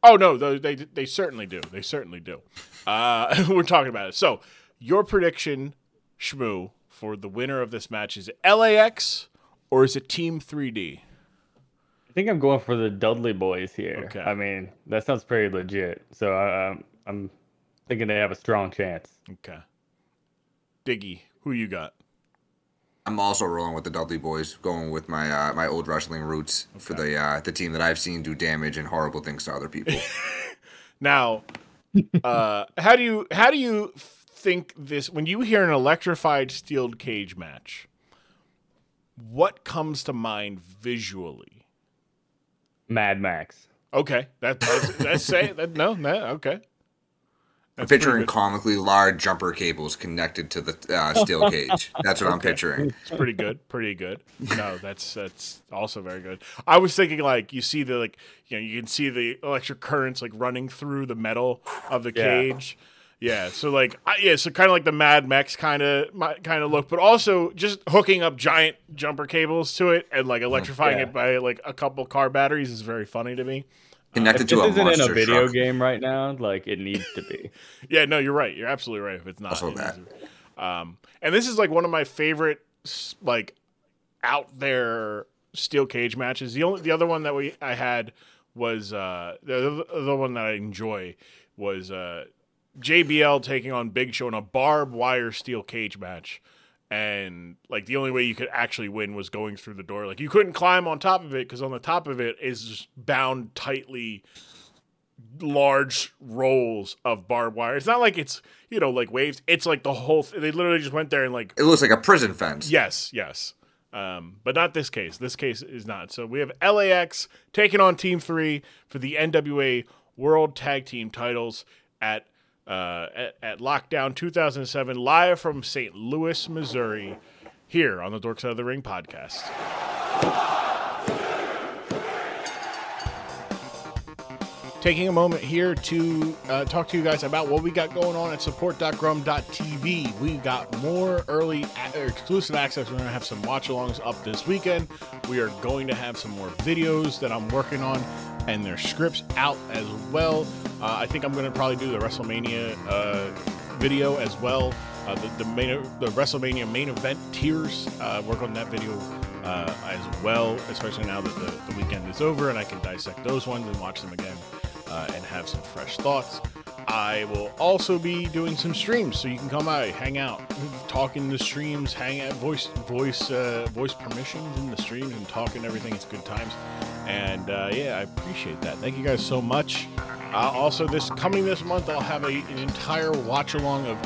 Oh, no, they certainly do. They certainly do. We're talking about it. So your prediction, Shmoo, for the winner of this match, is it LAX or is it Team 3D? I think I'm going for the Dudley Boys here. Okay. I mean, that sounds pretty legit. So I'm thinking they have a strong chance. Okay. Diggy, who you got? I'm also rolling with the Dudley Boys, going with my my old wrestling roots for the team that I've seen do damage and horrible things to other people. Now, how do you think this, when you hear an electrified steel cage match, what comes to mind visually? Mad Max. Okay, that's say that. No, okay. I'm picturing comically large jumper cables connected to the steel cage. That's what I'm picturing. It's pretty good. No, that's also very good. I was thinking like you see the you can see the electric currents like running through the metal of the cage. Yeah, so so kind of like the Mad Max kind of look, but also just hooking up giant jumper cables to it and like electrifying it by like a couple car batteries is very funny to me. If this isn't in a video game right now, like it needs to be. Yeah, no, you're right. You're absolutely right. If it's not, and this is like one of my favorite, like, out there steel cage matches. The other one that I enjoy was JBL taking on Big Show in a barbed wire steel cage match. And like the only way you could actually win was going through the door. Like you couldn't climb on top of it because on the top of it is just bound tightly large rolls of barbed wire. It's not like it's, like waves. It's like the whole thing. They literally just went there and like. It looks like a prison fence. Yes. But not this case. This case is not. So we have LAX taking on Team 3 for the NWA World Tag Team titles at Lockdown 2007, live from St. Louis, Missouri, here on the Dork Side of the Ring podcast. Taking a moment here to talk to you guys about what we got going on at support.grum.tv. We got more early exclusive access. We're going to have some watch-alongs up this weekend. We are going to have some more videos that I'm working on and their scripts out as well. I think I'm going to probably do the WrestleMania video as well. The WrestleMania main event tiers, work on that video as well, especially now that the weekend is over and I can dissect those ones and watch them again and have some fresh thoughts. I will also be doing some streams, so you can come by, hang out, talk in the streams, hang out, voice permissions in the streams and talk and everything. It's good times. And yeah, I appreciate that. Thank you guys so much. Also, this month, I'll have an entire watch along of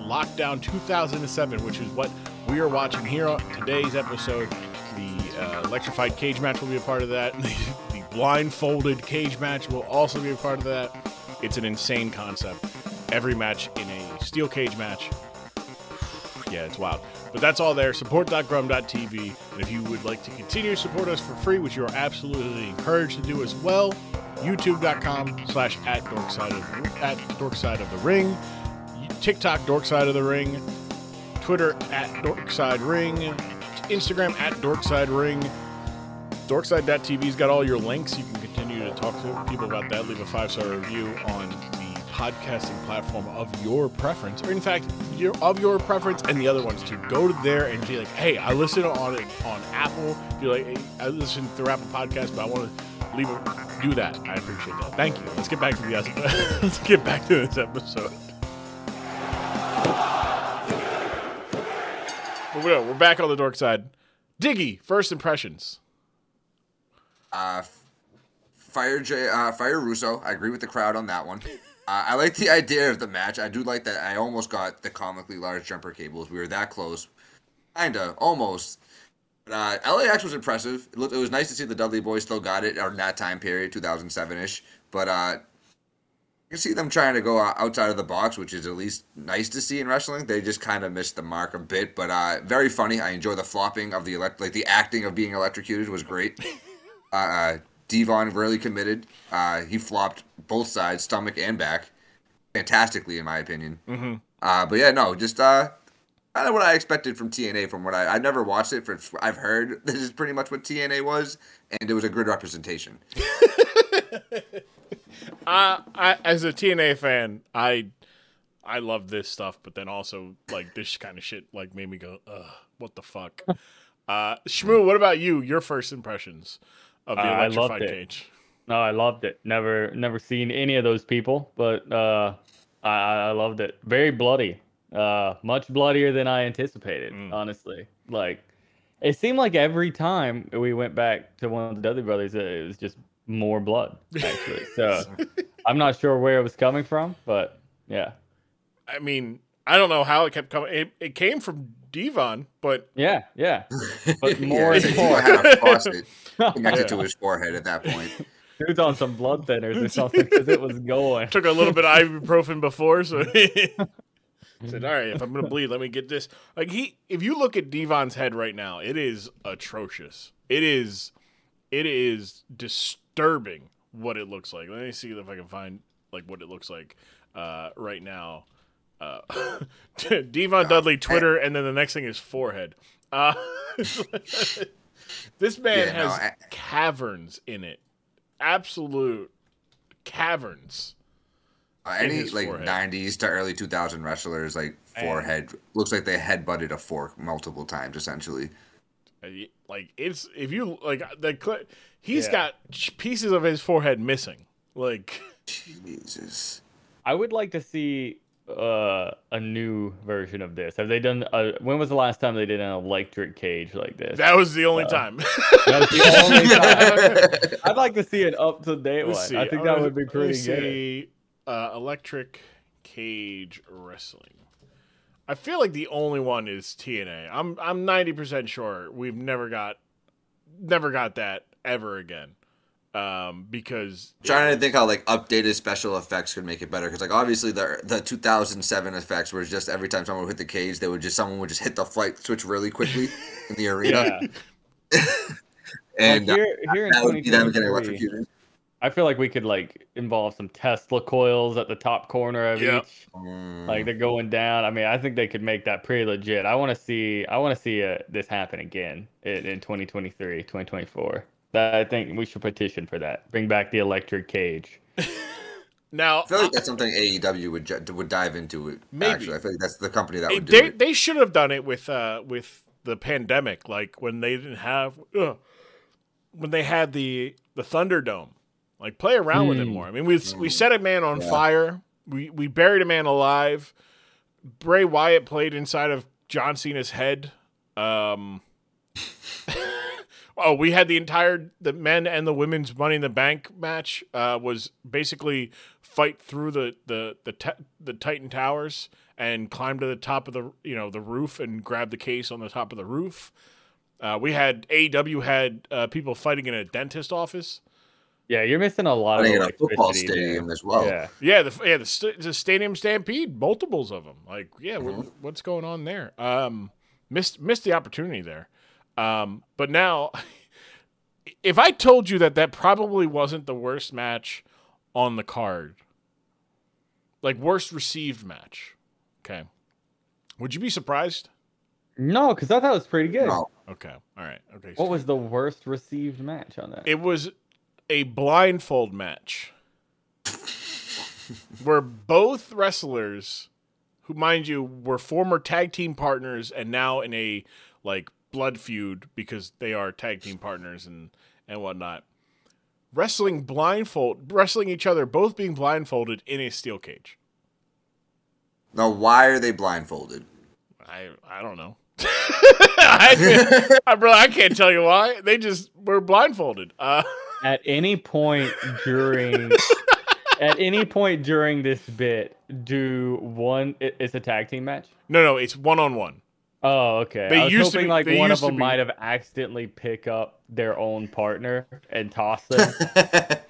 Lockdown 2007, which is what we are watching here on today's episode. The electrified cage match will be a part of that. The blindfolded cage match will also be a part of that. It's an insane concept. Every match in a steel cage match. Yeah, it's wild. But that's all there. Support.grum.tv. And if you would like to continue to support us for free, which you are absolutely encouraged to do as well, youtube.com/@dorkside of the ring, TikTok dorkside of the ring, Twitter @dorkside ring, Instagram @dorkside ring. Dorkside.tv's got all your links. You can continue to talk to people about that. Leave a 5-star review on the podcasting platform of your preference, or in fact, of your preference, and the other ones too. Go to there and be like, hey, I listen on it on Apple. Be like, hey, I listen through Apple Podcasts, but I want to. Do that. I appreciate that. Thank you. Let's get back to this episode. But we're back on the dork side. Diggy, first impressions. Fire Russo. I agree with the crowd on that one. I like the idea of the match. I do like that. I almost got the comically large jumper cables. We were that close. Kinda, almost. LAX was impressive. It was nice to see the Dudley Boys still got it in that time period, 2007-ish. But you can see them trying to go outside of the box, which is at least nice to see in wrestling. They just kind of missed the mark a bit, but very funny. I enjoy the flopping of the acting of being electrocuted was great. D-Von really committed. He flopped both sides, stomach and back, fantastically in my opinion. Mm-hmm. But yeah, no, just... kind of what I expected from TNA, from what I never watched it. I've heard this is pretty much what TNA was, and it was a good representation. As a TNA fan, I love this stuff, but then also like this kind of shit like made me go, ugh, what the fuck? Shmoo, what about you? Your first impressions of the electrified cage? No, I loved it. Never seen any of those people, but I loved it. Very bloody. Much bloodier than I anticipated, honestly. Like, it seemed like every time we went back to one of the Dudley brothers, it was just more blood, actually. So I'm not sure where it was coming from, but yeah. I mean, I don't know how it kept coming. It came from D-Von, but yeah. But more and more. Had a faucet connected to his forehead at that point. Dude's on some blood thinners or something because it was going. Took a little bit of ibuprofen before, so. Said, all right, if I'm gonna bleed, let me get this. Like if you look at D-Von's head right now, it is atrocious. It is disturbing what it looks like. Let me see if I can find like what it looks like right now. D-Von Dudley Twitter, and then the next thing is forehead. This man has caverns in it, absolute caverns. Any like forehead. 90s to early 2000 wrestlers like forehead looks like they headbutted a fork multiple times essentially. Like it's if you like the he's got pieces of his forehead missing. Like Jesus, I would like to see a new version of this. Have they done? When was the last time they did an electric cage like this? That was the only time. That was the only time. I'd like to see an up to date one. See. I think that would be pretty good. See. Electric cage wrestling. I feel like the only one is TNA. I'm 90% sure we've never got that ever again. Because trying to think how like updated special effects could make it better, because like obviously the 2007 effects were just every time someone would hit the cage, someone would just hit the flight switch really quickly in the arena. And like here that would be them getting electrocuted. I feel like we could like involve some Tesla coils at the top corner of each, like they're going down. I mean, I think they could make that pretty legit. I want to see this happen again in 2023, 2024. I think we should petition for that. Bring back the electric cage. Now, I feel like that's something AEW would dive into. Maybe. Actually, I feel like that's the company that would do it. They should have done it with the pandemic, like when they didn't have when they had the Thunderdome. Like, play around with it more. I mean, we set a man on fire. We buried a man alive. Bray Wyatt played inside of John Cena's head. We had the men and the women's Money in the Bank match was basically fight through the Titan Towers and climb to the top of the roof and grab the case on the top of the roof. AEW had people fighting in a dentist office. Yeah, you're missing a lot of a football stadium as well. The stadium stampede, multiples of them. Like, what's going on there? Missed the opportunity there. But now, if I told you that probably wasn't the worst match on the card, like worst received match, okay, would you be surprised? No, because I thought it was pretty good. No. Okay, all right. Okay. What was the worst received match on that? It was a blindfold match where both wrestlers, who, mind you, were former tag team partners and now in a, like, blood feud because they are tag team partners and whatnot, wrestling each other, both being blindfolded in a steel cage. Now, why are they blindfolded? I don't know. I can't tell you why. They just were blindfolded. At any point during this bit, it's a tag team match? No, it's one-on-one. Oh, okay. I was hoping one of them might have accidentally picked up their own partner and tossed them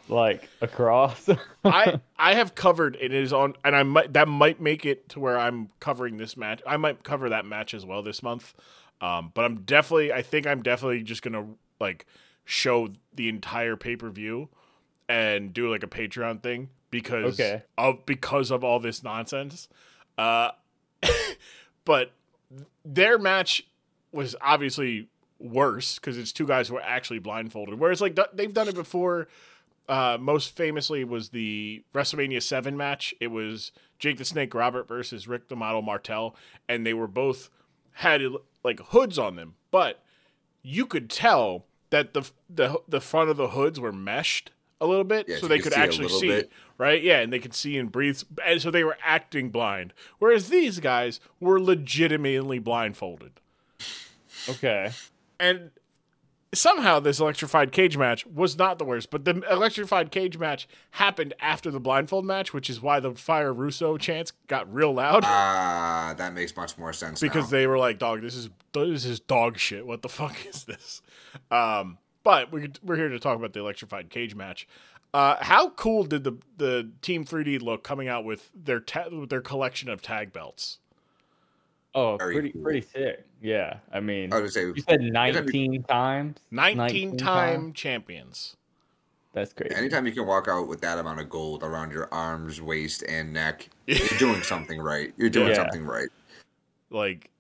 like across. I have covered it is on, and that might make it to where I'm covering this match. I might cover that match as well this month, but I think I'm definitely just gonna like show the entire pay-per-view and do like a Patreon thing because of all this nonsense. But their match was obviously worse because it's two guys who were actually blindfolded. Whereas, like, they've done it before. Most famously was the WrestleMania 7 match. It was Jake the Snake Robert versus Rick the Model Martel, and they were both had like hoods on them, but you could tell that the front of the hoods were meshed a little bit, so they could actually see it, right? Yeah, and they could see and breathe, and so they were acting blind. Whereas these guys were legitimately blindfolded. Okay. And somehow this electrified cage match was not the worst, but the electrified cage match happened after the blindfold match, which is why the Fire Russo chants got real loud. Ah, that makes much more sense because they were like, "Dog, this is dog shit. What the fuck is this?" But we're here to talk about the electrified cage match. How cool did the Team 3D look coming out with their collection of tag belts? Oh, pretty sick. Yeah, I mean, I would say, you said 19 times? 19-time champions. That's crazy. Anytime you can walk out with that amount of gold around your arms, waist, and neck, you're doing something right. You're doing something right. Like,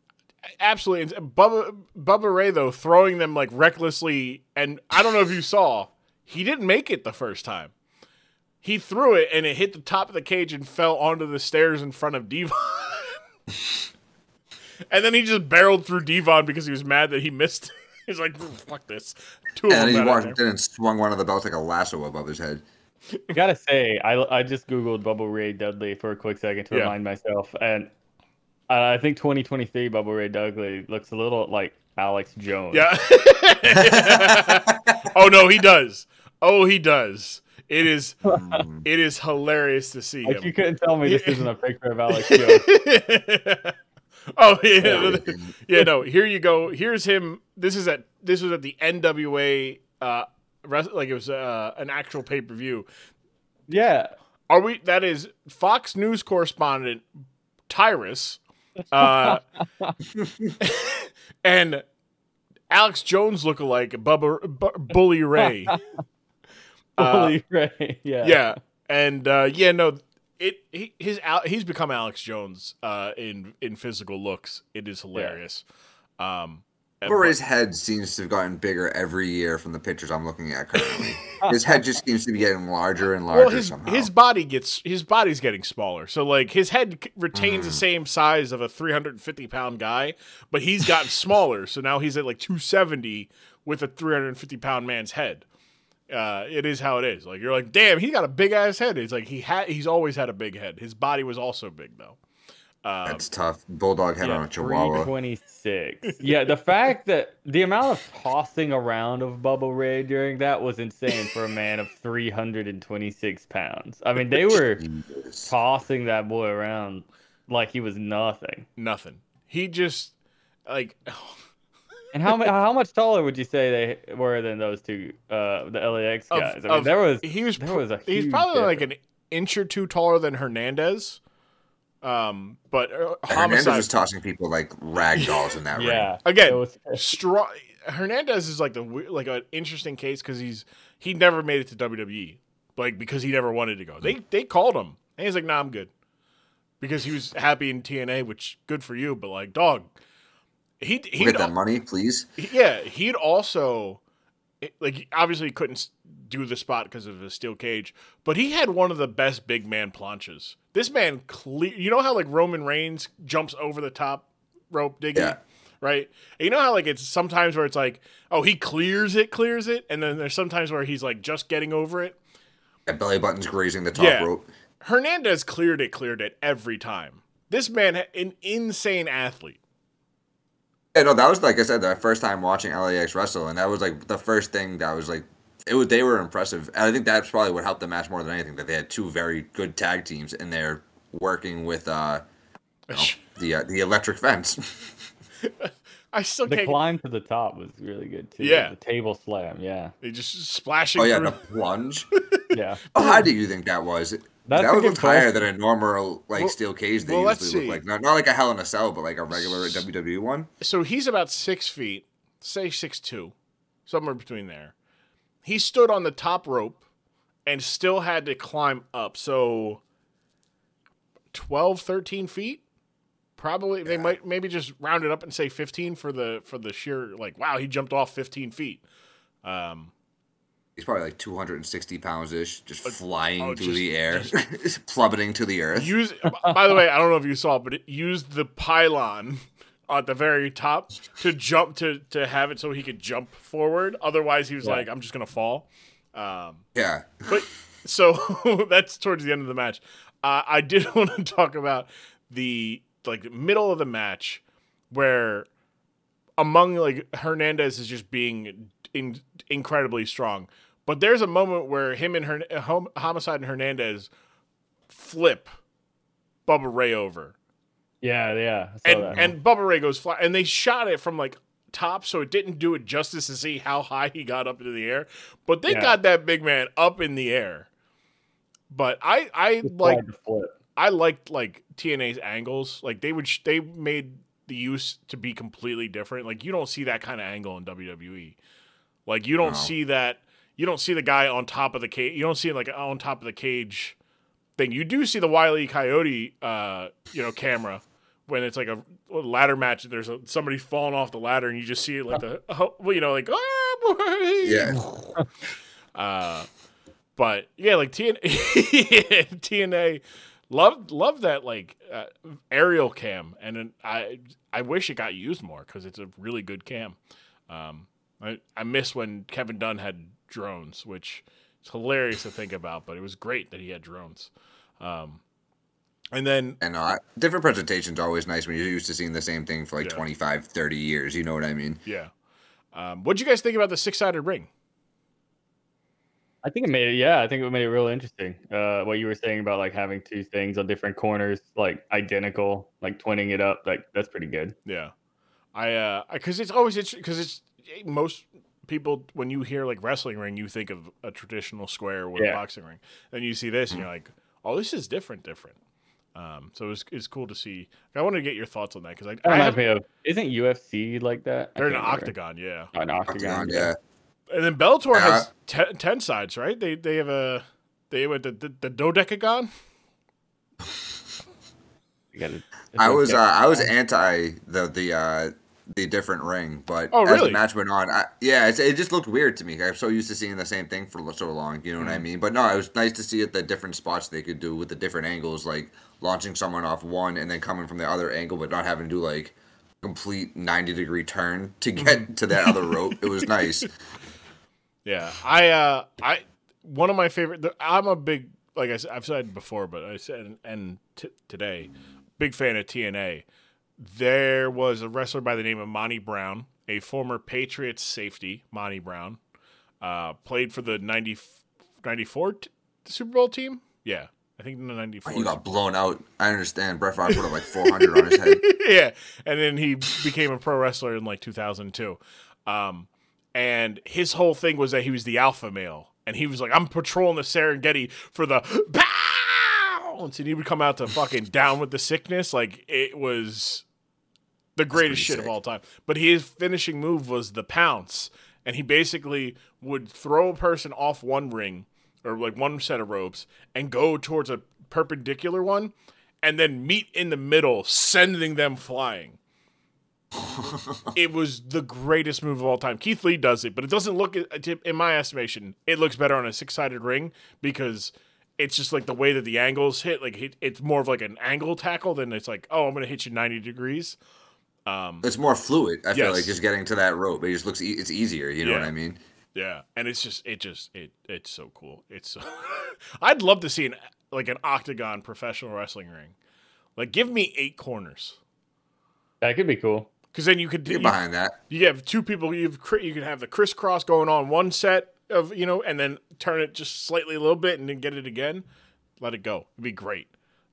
absolutely. Bubba Ray, though, throwing them like recklessly, and I don't know if you saw, he didn't make it the first time. He threw it and it hit the top of the cage and fell onto the stairs in front of D-Von. And then he just barreled through D-Von because he was mad that he missed. He's like, fuck this. And then he walked in and swung one of the belts like a lasso above his head. I gotta say, I just Googled Bubba Ray Dudley for a quick second to remind myself, and I think 2023 Bubba Ray Dudley looks a little like Alex Jones. Yeah. Oh no, he does. Oh, he does. It is hilarious to see him. You couldn't tell me this isn't a picture of Alex Jones. Oh yeah. Yeah, no. Here you go. Here's him. This was at the NWA like it was an actual pay-per-view. Yeah. That is Fox News correspondent Tyrus and Alex Jones lookalike Bully Ray. Bully Ray, yeah. Yeah, and he's become Alex Jones in physical looks. It is hilarious. Bubba Ray's head seems to have gotten bigger every year from the pictures I'm looking at currently. His head just seems to be getting larger and larger. Well, his body's getting smaller. So like his head retains the same size of a 350-pound guy, but he's gotten smaller. So now he's at like 270 with a 350-pound man's head. It is how it is. Like you're like, damn, he got a big ass head. It's like he's always had a big head. His body was also big though. That's tough. Bulldog head on a chihuahua. 326. Yeah, the fact that the amount of tossing around of Bubba Ray during that was insane for a man of 326 pounds. I mean, they were tossing that boy around like he was nothing. Nothing. He just like. And how much taller would you say they were than those two, the LAX guys? I mean, he's probably difference. Like an inch or two taller than Hernandez. But Hernandez was tossing people like rag dolls in that ring. Again, strong. Hernandez is like an interesting case because he never made it to WWE, like because he never wanted to go. They called him and he's like, nah, I'm good, because he was happy in TNA, which good for you. But like, dog, he get that money, please. Yeah, he'd also like obviously he couldn't do the spot because of the steel cage, but he had one of the best big man planches. This man, you know how like Roman Reigns jumps over the top rope, Diggy, right? And you know how like it's sometimes where it's like, oh, he clears it, and then there's sometimes where he's like just getting over it. That belly button's grazing the top rope. Hernandez cleared it every time. This man, an insane athlete. Yeah, no, that was like I said, the first time watching LAX wrestle, and that was like the first thing that was like. They were impressive. And I think that's probably what helped the match more than anything, that they had two very good tag teams, and they're working with the electric fence. I still can't. The climb to the top was really good, too. Yeah. The table slam, They just splashing through. The plunge. How high do you think that was? That would look higher than a normal steel cage they usually look like. Not like a Hell in a Cell, but like a regular WWE one. So he's about 6 feet, say 6'2", somewhere between there. He stood on the top rope and still had to climb up. So 12, 13 feet, probably. They might maybe just round it up and say 15 for the sheer, like, wow, he jumped off 15 feet. He's probably like 260 pounds-ish, just flying through the air, plummeting to the earth. By the way, I don't know if you saw, but it used the pylon at the very top to jump to have it so he could jump forward. Otherwise, he was like, I'm just going to fall. But so that's towards the end of the match. I did want to talk about the like middle of the match where among like Hernandez is just being incredibly strong. But there's a moment where him and Homicide and Hernandez flip Bubba Ray over. Yeah. And Bubba Ray goes fly, and they shot it from like top, so it didn't do it justice to see how high he got up into the air. But they got that big man up in the air. But I liked TNA's angles. Like they made the use to be completely different. Like you don't see that kind of angle in WWE. Like you don't see that. You don't see the guy on top of the cage. You don't see like on top of the cage thing. You do see the Wile E. Coyote, camera. When it's like a ladder match, there's somebody falling off the ladder, and you just see like like TNA love that like aerial cam, and then I wish it got used more because it's a really good cam. I miss when Kevin Dunn had drones, which it's hilarious to think about, but it was great that he had drones. And then different presentations are always nice when you're used to seeing the same thing for like 25, 30 years. You know what I mean? Yeah. What'd you guys think about the 6-sided ring? I think it made it real interesting. What you were saying about like having two things on different corners, like identical, like twinning it up, like that's pretty good. Yeah. Because it's always interesting because it's most people when you hear like wrestling ring, you think of a traditional square with a boxing ring. Then you see this and you're like, oh, this is different. So it's cool to see. I want to get your thoughts on that because isn't UFC like that? They're an octagon. And then Bellator has 10 sides, right? They have the dodecagon. I was anti the the different ring, but as the match went on, it just looked weird to me. I'm so used to seeing the same thing for so long, you know what I mean? But no, it was nice to see it, the different spots they could do with the different angles, like launching someone off one and then coming from the other angle, but not having to do like complete 90-degree turn to get to that other rope. It was nice. Yeah, I one of my favorite. I'm a big, like I said, I've said before, but I said today, big fan of TNA. There was a wrestler by the name of Monty Brown, a former Patriots safety, Monty Brown, played for the 94 Super Bowl team. Yeah, I think in the 94. He got blown out. I understand. Brett Favre put up like 400 on his head. Yeah, and then he became a pro wrestler in like 2002. And his whole thing was that he was the alpha male. And he was like, I'm patrolling the Serengeti for the bounce. And he would come out to fucking Down with the Sickness. Like, it was the greatest shit of all time. But his finishing move was the pounce, and he basically would throw a person off one ring or like one set of ropes and go towards a perpendicular one and then meet in the middle, sending them flying. It was the greatest move of all time. Keith Lee does it, but it doesn't look, in my estimation, it looks better on a six-sided ring because it's just like the way that the angles hit. Like it's more of like an angle tackle than it's like, oh, I'm going to hit you 90 degrees. It's more fluid. I feel like just getting to that rope, it just looks, it's easier. You know what I mean? Yeah. And it's so cool. It's so I'd love to see an octagon professional wrestling ring. Like, give me 8 corners. That could be cool. Because then you could get behind that. You have two people. You can have the crisscross going on one set of, and then turn it just slightly a little bit and then get it again. Let it go. It'd be great.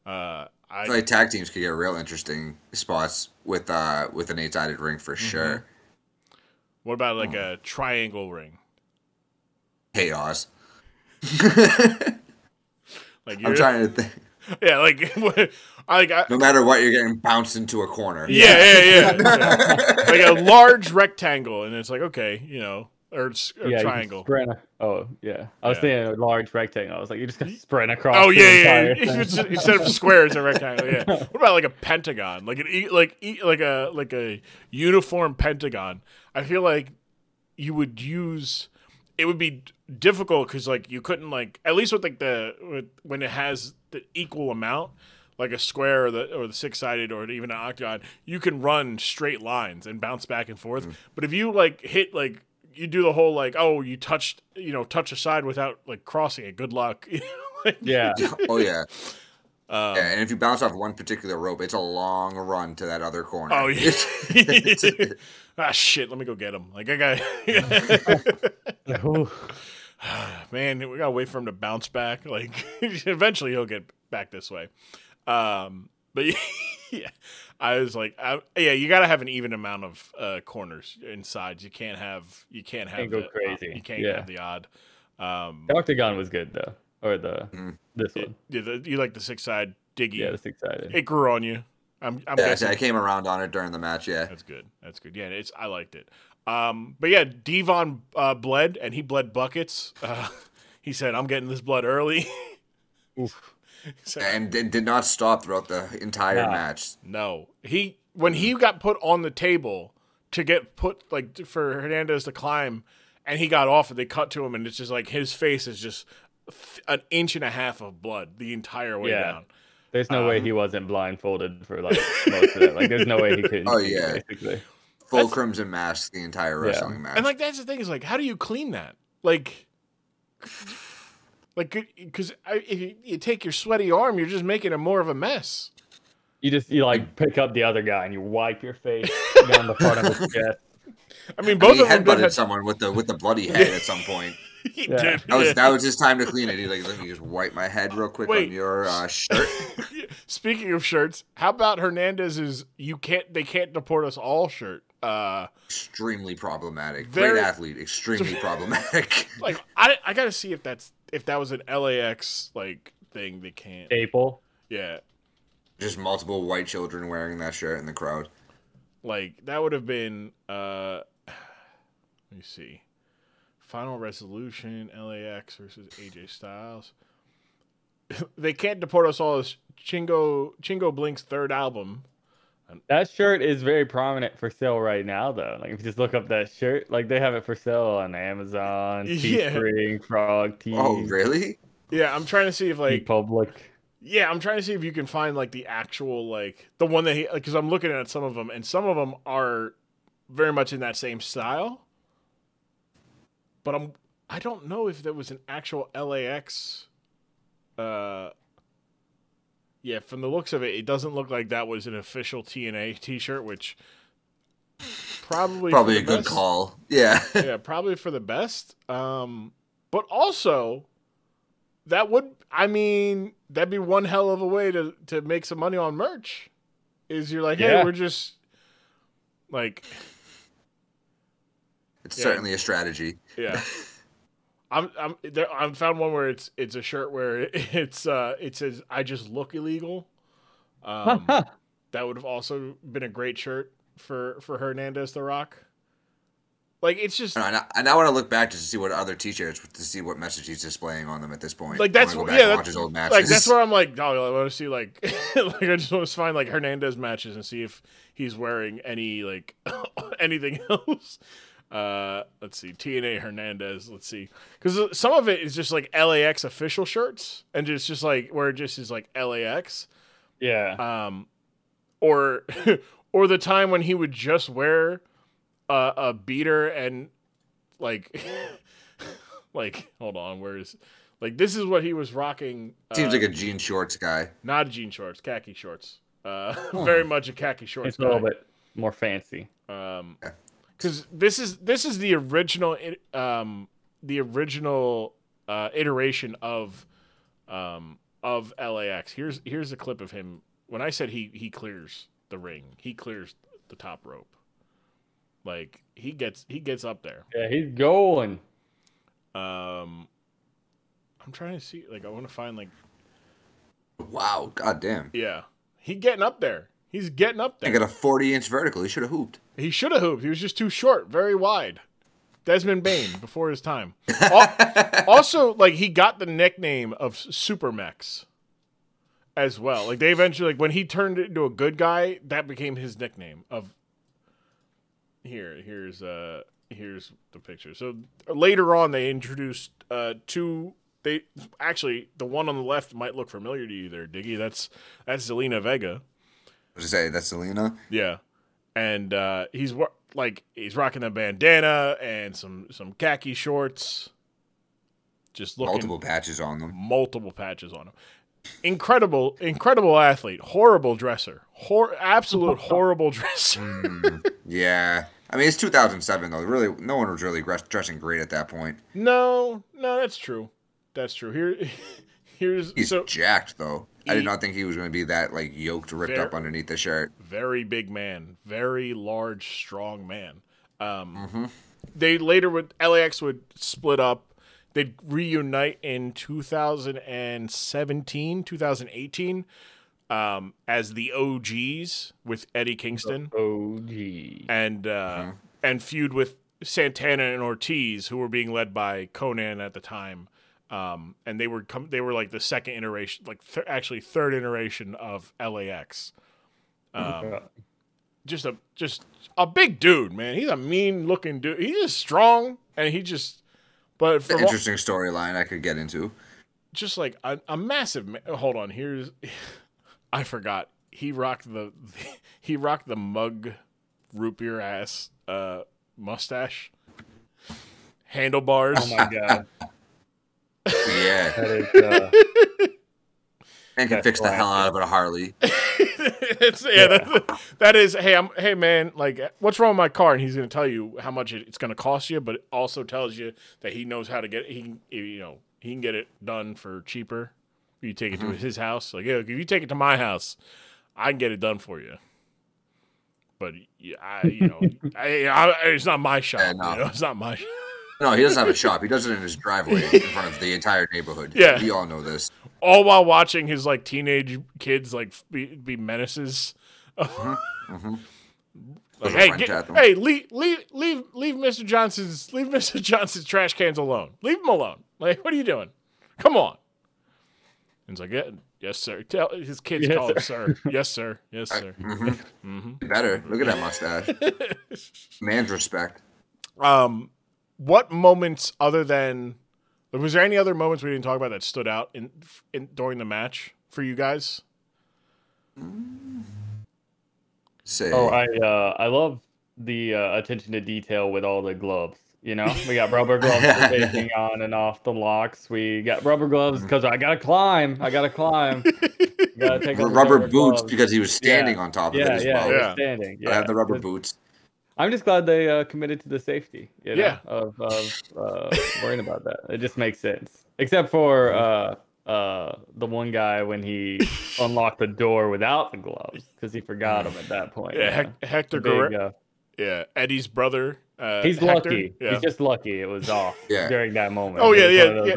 I feel like tag teams could get real interesting spots with an 8-sided ring for sure. What about like a triangle ring? Chaos. I'm trying to think. Yeah, no matter what, you're getting bounced into a corner. Yeah. Like a large rectangle, and it's like, okay, or triangle. I was thinking a large rectangle. I was like, you're just going to sprint across. Oh, yeah. Instead of squares, a rectangle, yeah. What about like a pentagon? Like a uniform pentagon. I feel like you would use... It would be difficult because, like, you couldn't, like, at least when it has the equal amount, like a square or the six-sided or even an octagon, you can run straight lines and bounce back and forth. But if you you touch a side without like crossing it, good luck. Yeah. Oh yeah. And if you bounce off one particular rope, it's a long run to that other corner. Oh yeah. Shit, let me go get him. Like, I got man, we gotta wait for him to bounce back. Like, eventually he'll get back this way. But yeah, I was like, you gotta have an even amount of corners and sides. You can't go crazy. You can't have the odd. The octagon was good though. Or the this one. You like the six-side Diggy. Yeah, the six-sided. It grew on you. I came around on it during the match, yeah. That's good. Yeah, I liked it. But yeah, D-Von bled, and he bled buckets. He said, I'm getting this blood early. Oof. So, and did not stop throughout the entire match. No. When he got put on the table to get put, like, for Hernandez to climb, and he got off and they cut to him, and it's just like his face is just... an inch and a half of blood the entire way down. There's no way he wasn't blindfolded for like most of it. Like, there's no way he couldn't. Oh yeah, basically. Fulcrums and masks the entire wrestling match. And like, that's the thing is like, how do you clean that? Like, because if you take your sweaty arm, you're just making it more of a mess. You like pick up the other guy and you wipe your face down the front of his chest. I mean, both of them headbutted someone with the bloody head at some point. Yeah. That was his time to clean it. He's like, let me just wipe my head real quick on your shirt. Speaking of shirts, how about Hernandez's they can't deport us all shirt? Extremely problematic. Great athlete, extremely problematic. Like, I gotta see if that was an LAX like thing. They can't. Staple. Yeah. Just multiple white children wearing that shirt in the crowd. Like, that would have been let me see. Final Resolution, LAX versus AJ Styles. They Can't Deport Us All is Chingo Blink's third album. That shirt is very prominent for sale right now, though. Like, if you just look up that shirt, like, they have it for sale on Amazon, Teespring, Frog Tees. Oh, really? Yeah, I'm trying to see if, like... Public. Yeah, I'm trying to see if you can find, like, the actual, like... The one that he... Because I'm looking at some of them, and some of them are very much in that same style. But I don't know if there was an actual LAX... Yeah, from the looks of it, it doesn't look like that was an official TNA T-shirt, which probably a good call. Yeah, probably for the best. But also, that'd be one hell of a way to make some money on merch. Is you're like, hey, we're just like, it's certainly a strategy. Yeah. I found one where it's a shirt where it says I just look illegal. That would have also been a great shirt for Hernandez the Rock. Like, it's just. And I want to look back just to see what other T-shirts, to see what message he's displaying on them at this point. Like, that's watch his old matches. Like, that's where I'm like, I want to see like, like, I just want to find like Hernandez matches and see if he's wearing any like anything else. Let's see, TNA Hernandez. Let's see, because some of it is just like LAX official shirts, and it's just like where it just is like LAX, or the time when he would just wear a beater and like, like, hold on, where is like this is what he was rocking. Seems like a jean shorts guy, not jean shorts, khaki shorts. Very much a khaki shorts. It's a little bit more fancy. Because this is the original iteration of LAX. Here's a clip of him when I said he clears the ring. He clears the top rope. Like he gets up there. Yeah, he's going. I'm trying to see. Like I want to find like. Wow! Goddamn. Yeah, he's getting up there. He's getting up there. I got a 40-inch vertical. He should have hooped. He was just too short, very wide. Desmond Bain before his time. Also, like he got the nickname of Super Mex as well. Like they eventually, like when he turned into a good guy, that became his nickname. Of here's the picture. So later on, they introduced two. They actually the one on the left might look familiar to you there, Diggy. That's Zelina Vega. I was gonna say that's Zelina. Yeah, and he's rocking a bandana and some khaki shorts. Just looking multiple patches on them. Incredible athlete. Horrible dresser. Absolute horrible dresser. Yeah, I mean it's 2007 though. Really, no one was really dressing great at that point. No, that's true. That's true. He's jacked though. I did not think he was going to be that like yoked, ripped up underneath the shirt. Very big man, very large, strong man. They later LAX would split up. They'd reunite in 2017, 2018 as the OGs with Eddie Kingston. OG and feud with Santana and Ortiz, who were being led by Konnan at the time. And they were like the second iteration, like third iteration of LAX. Just a big dude, man. He's a mean looking dude. He's just strong, and interesting storyline I could get into. Just like a massive. Hold on, I forgot. He rocked the mug root beer ass mustache, handlebars. Oh my god. Yeah, man can fix the hell out of it, a Harley. Hey man, like what's wrong with my car? And he's gonna tell you how much it's gonna cost you, but it also tells you that he knows how to get it. He can get it done for cheaper. You take it to his house, like if you take it to my house, I can get it done for you. But it's not my shop. Yeah, no. It's not my shop. No, he doesn't have a shop. He does it in his driveway in front of the entire neighborhood. Yeah. We all know this. All while watching his, like, teenage kids, like, be menaces. Like, leave Mr. Johnson's trash cans alone. Leave him alone. Like, what are you doing? Come on. And it's like, Yes, sir. Tell his kids call him sir. Yes, sir. Yes, sir. Better. Look at that mustache. Man's respect. What moments other than was there any other moments we didn't talk about that stood out in during the match for you guys? I love the attention to detail with all the gloves. You know, we got rubber gloves for taking on and off the locks. We got rubber gloves because I gotta climb. Gotta take rubber boots gloves. Because he was standing on top of it as well. Yeah, standing. Yeah, I have the rubber boots. I'm just glad they committed to the safety. You know, of worrying about that. It just makes sense, except for the one guy when he unlocked the door without the gloves because he forgot them at that point. Yeah, Hector Guerrero. Eddie's brother. He's Hector. Lucky. Yeah. He's just lucky. It was off during that moment. Oh yeah.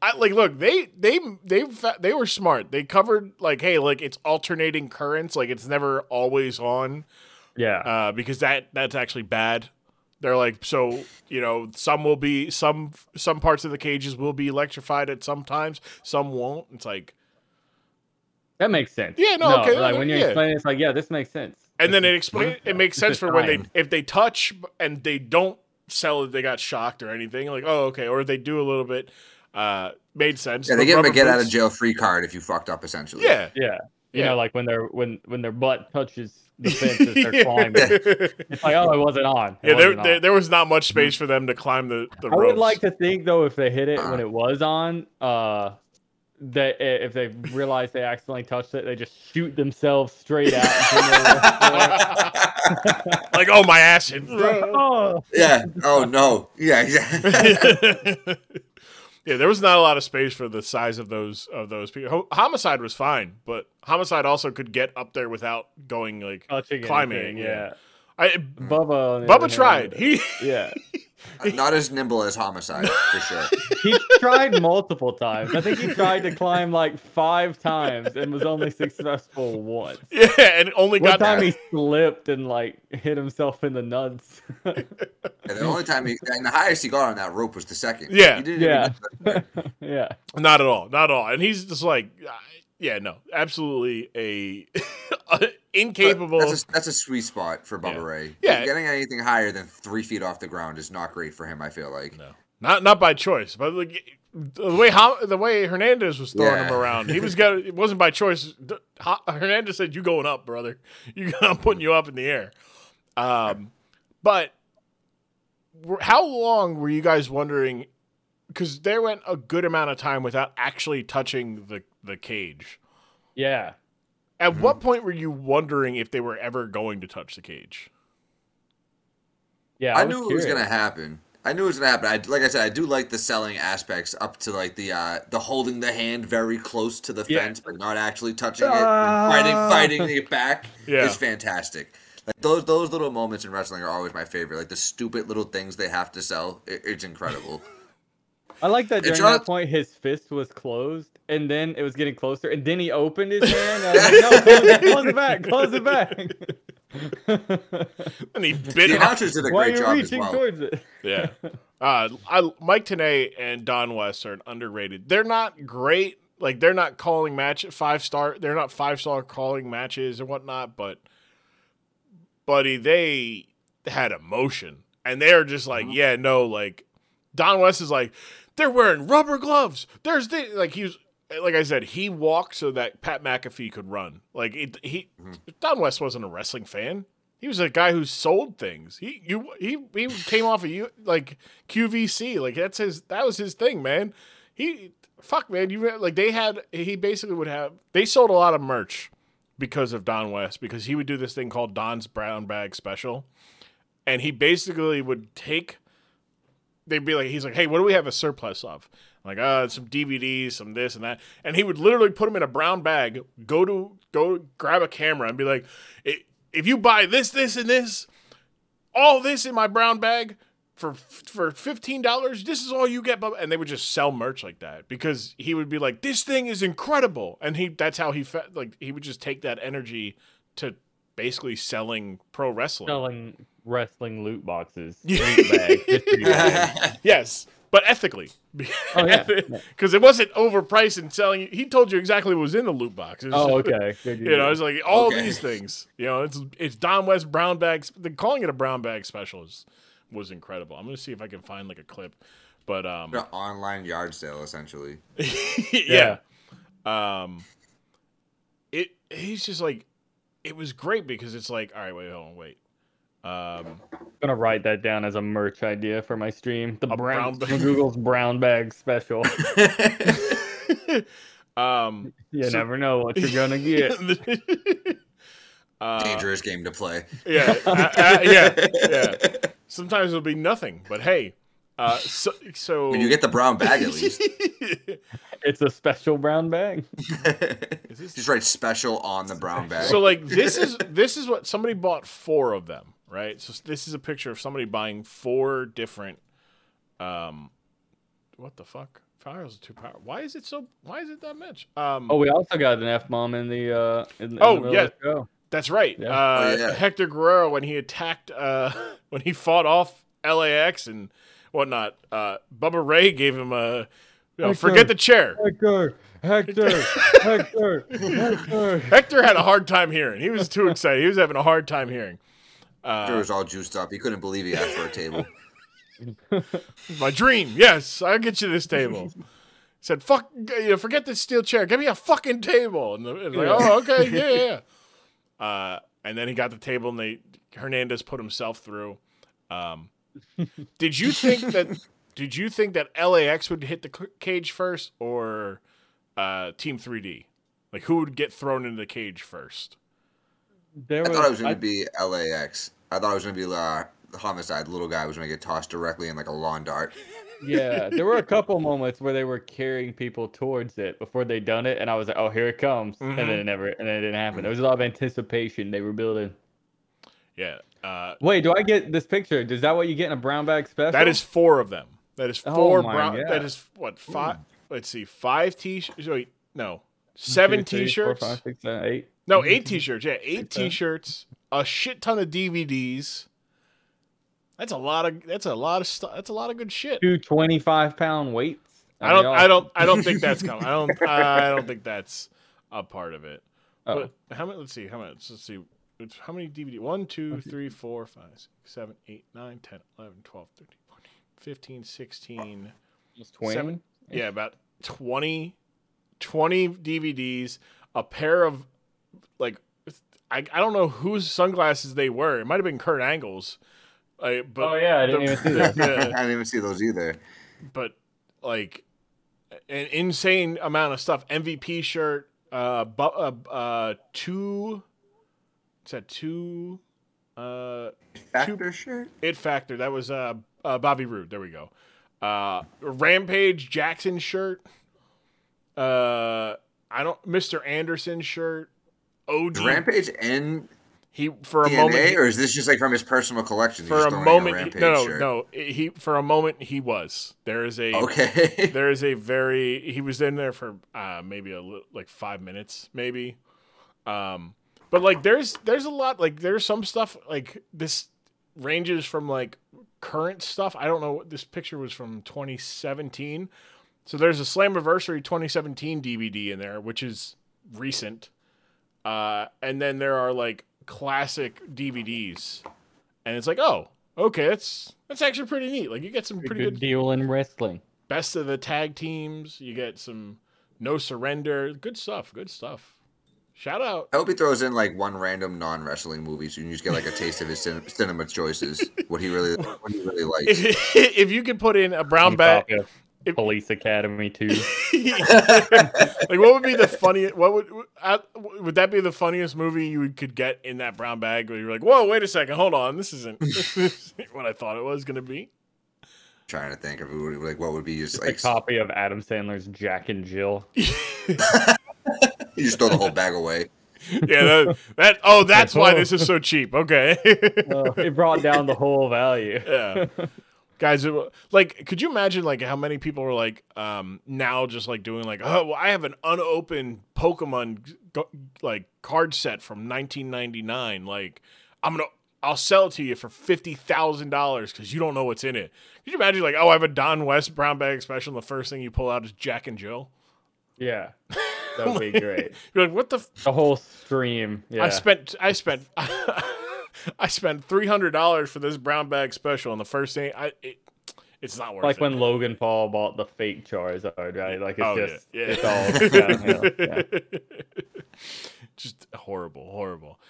I like look. They were smart. They covered like, hey, like it's alternating currents. Like it's never always on. Yeah. Because that's actually bad. They're like, so you know, some will be some parts of the cages will be electrified at some times. Some won't. It's like that makes sense. Yeah. No. Okay. Like when you're explaining, it's like this makes sense. And then it makes sense for when if they touch and they don't sell it, they got shocked or anything. Like, oh, okay. Or they do a little bit. Made sense. Yeah, they give them a get out of jail free card if you fucked up, essentially. Yeah. Yeah. You know, like when their butt touches the fence as they're climbing. It's like, oh, it wasn't on. There was not much space for them to climb the ropes. I would like to think, though, if they hit it when it was on, that if they realize they accidentally touched it, they just shoot themselves straight out. Like, oh, my ass. Yeah. Oh, no. Yeah. Yeah, there was not a lot of space for the size of those people. Homicide was fine, but Homicide also could get up there without going, like, climbing. Anything, yeah. Bubba tried. Not as nimble as Homicide, for sure. He tried multiple times. I think he tried to climb like 5 times and was only successful once. Yeah, and only got one time he slipped and like hit himself in the nuts. And the only time and the highest he got on that rope was the second. Yeah, he didn't yeah. Not at all, not at all. And he's just like, absolutely a incapable. That's a sweet spot for Bubba Ray. Yeah, getting anything higher than 3 feet off the ground is not great for him. I feel like not by choice, but like the way Hernandez was throwing him around, it wasn't by choice. Hernandez said, "You going up, brother? I'm putting you up in the air." But how long were you guys wondering? Because there went a good amount of time without actually touching the cage. Yeah. At what point were you wondering if they were ever going to touch the cage? Yeah, I knew it was going to happen. Like I said, I do like the selling aspects up to like the holding the hand very close to the fence, but not actually touching it. And fighting it back is fantastic. Like those little moments in wrestling are always my favorite. Like the stupid little things they have to sell. It's incredible. I like that during that point, his fist was closed, and then it was getting closer, and then he opened his hand. And I was like, no, close it back. And he bit it. Towards it. Yeah. Mike Tenay and Don West are underrated. They're not great. Like, they're not calling matches 5-star. They're not 5-star calling matches and whatnot, but, buddy, they had emotion. And they're just like, Don West is like, they're wearing rubber gloves. Like I said, he walked so that Pat McAfee could run. Like Don West wasn't a wrestling fan. He was a guy who sold things. He came off of like QVC. Like that was his thing, man. They sold a lot of merch because of Don West, because he would do this thing called Don's Brown Bag Special. And he basically would take, they'd be like, he's like, hey, what do we have a surplus of? I'm like, some DVDs, some this and that. And he would literally put them in a brown bag, go grab a camera and be like, if you buy this, this, and this, all this in my brown bag for $15, this is all you get. And they would just sell merch like that, because he would be like, this thing is incredible. And that's how he felt. Like, he would just take that energy to basically selling pro wrestling. Selling wrestling loot boxes. Bag, yes. But ethically. Oh, yeah. Because it wasn't overpriced and selling. He told you exactly what was in the loot box. Oh, okay. Good, you know, it's like all these things. You know, it's Don West brown bag. Calling it a brown bag special was incredible. I'm going to see if I can find like a clip. But an online yard sale, essentially. He's just like, it was great because it's like, all right, wait. I'm gonna write that down as a merch idea for my stream. The brown Google's brown bag special. You never know what you're gonna get. Dangerous game to play. Yeah, yeah. Sometimes it'll be nothing, but hey. So when you get the brown bag, at least it's a special brown bag. Just write special on the brown bag. So like this is what somebody bought 4 of them, right? So this is a picture of somebody buying 4 different. What the fuck? $5 is too powerful. Why is it that much? We also got an F-bomb in the. In the show. That's right. Yeah. Hector Guerrero when he attacked when he fought off LAX and. Whatnot. Bubba Ray gave him a Hector, forget the chair. Hector. Hector had a hard time hearing. He was too excited. He was having a hard time hearing. Hector was all juiced up. He couldn't believe he asked for a table. My dream. Yes, I'll get you this table. He said, forget this steel chair. Give me a fucking table. And they're like, oh, okay, yeah. And then he got the table, and Hernandez put himself through. Did you think that LAX would hit the cage first or Team 3D? Like who would get thrown into the cage first? I thought it was going to be LAX. I thought it was going to be the Homicide. The little guy was going to get tossed directly in like a lawn dart. Yeah, there were a couple moments where they were carrying people towards it before they done it, and I was like, "Oh, here it comes!" Mm-hmm. And then it didn't happen. There was a lot of anticipation they were building. Yeah. Wait, do I get this picture? Is that what you get in a brown bag special? That is 4 of them. That is 4 brown. God. That is what 5. Ooh. Let's see, 5 t-shirts. Wait, no, 7 t-shirts. 4, 5, 6, 7, 8. No, 8 t-shirts. Yeah, 8 t-shirts. A shit ton of DVDs. That's a lot of good shit. 2 25-pound weights. I don't think that's coming. I don't think that's a part of it. Oh. But how many? Let's see. How much? Let's see. How many DVD? 1, 2, 3, 4, 5, 6, 7, 8, 9, 10, 11, 12, 13, 14, 15, 16, 20? Yeah, about 20 DVDs, a pair of, like, I don't know whose sunglasses they were. It might have been Kurt Angle's. But I didn't even see those. I didn't even see those either. But, like, an insane amount of stuff. MVP shirt, 2... It's at 2... Factor shirt? It Factor. That was Bobby Roode. There we go. Rampage Jackson shirt. Mr. Anderson shirt. OD. Rampage and he for a TNA, moment. Or is this just like from his personal collection? For a moment, he was. There is a okay. There is a very. He was in there for maybe like 5 minutes, maybe. But like there's a lot, like there's some stuff like this ranges from like current stuff. I don't know what this picture was from 2017. So there's a Slammiversary 2017 DVD in there, which is recent. And then there are like classic DVDs. And it's like, oh, okay, that's actually pretty neat. Like you get some pretty good deal in wrestling. Best of the tag teams, you get some No Surrender, good stuff. Shout out. I hope he throws in like one random non-wrestling movie so you can just get like a taste of his cinema choices, what he really likes. If you could put in a brown bag, Police Academy 2. Like what would be the funniest? Would that be the funniest movie you could get in that brown bag where you're like, whoa, wait a second, hold on, this isn't what I thought it was gonna be. Trying to think of what would be just like a copy of Adam Sandler's Jack and Jill. You just throw the whole bag away. Yeah, that's why this is so cheap. Okay. It brought down the whole value. Yeah. Guys, like, could you imagine like how many people were like now just like doing like, oh, well, I have an unopened Pokemon like card set from 1999. Like, I'm going to I'll sell it to you for $50,000 because you don't know what's in it. Could you imagine, like, oh, I have a Don West brown bag special, and the first thing you pull out is Jack and Jill? Yeah, that would like, be great. You're like, what the? The whole stream. Yeah. I spent $300 for this brown bag special, and the first thing it's not worth it. Like when Logan Paul bought the fake Charizard, right? Like it's all just horrible.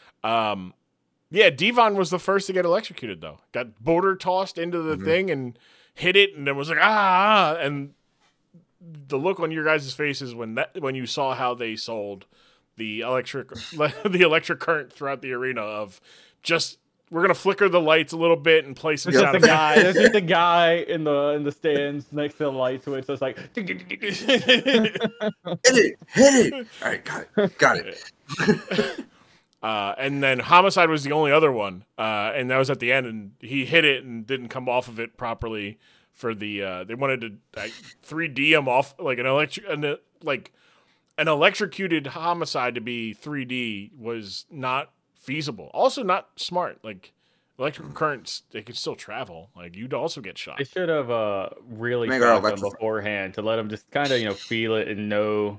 Yeah, D-Von was the first to get electrocuted, though. Got border tossed into the thing and hit it, and then was like, ah! And the look on your guys' faces when you saw how they sold the electric current throughout the arena of just, we're going to flicker the lights a little bit and play some sound effects. There's just a guy in the stands next to the light switch that's like, hit it. All right, got it. And then Homicide was the only other one, and that was at the end, and he hit it and didn't come off of it properly for the. They wanted to 3D him off like an electrocuted Homicide to be 3D was not feasible. Also, not smart. Like electrical currents, they could still travel. Like you'd also get shot. They should have really tracked them beforehand to let them just kind of feel it and know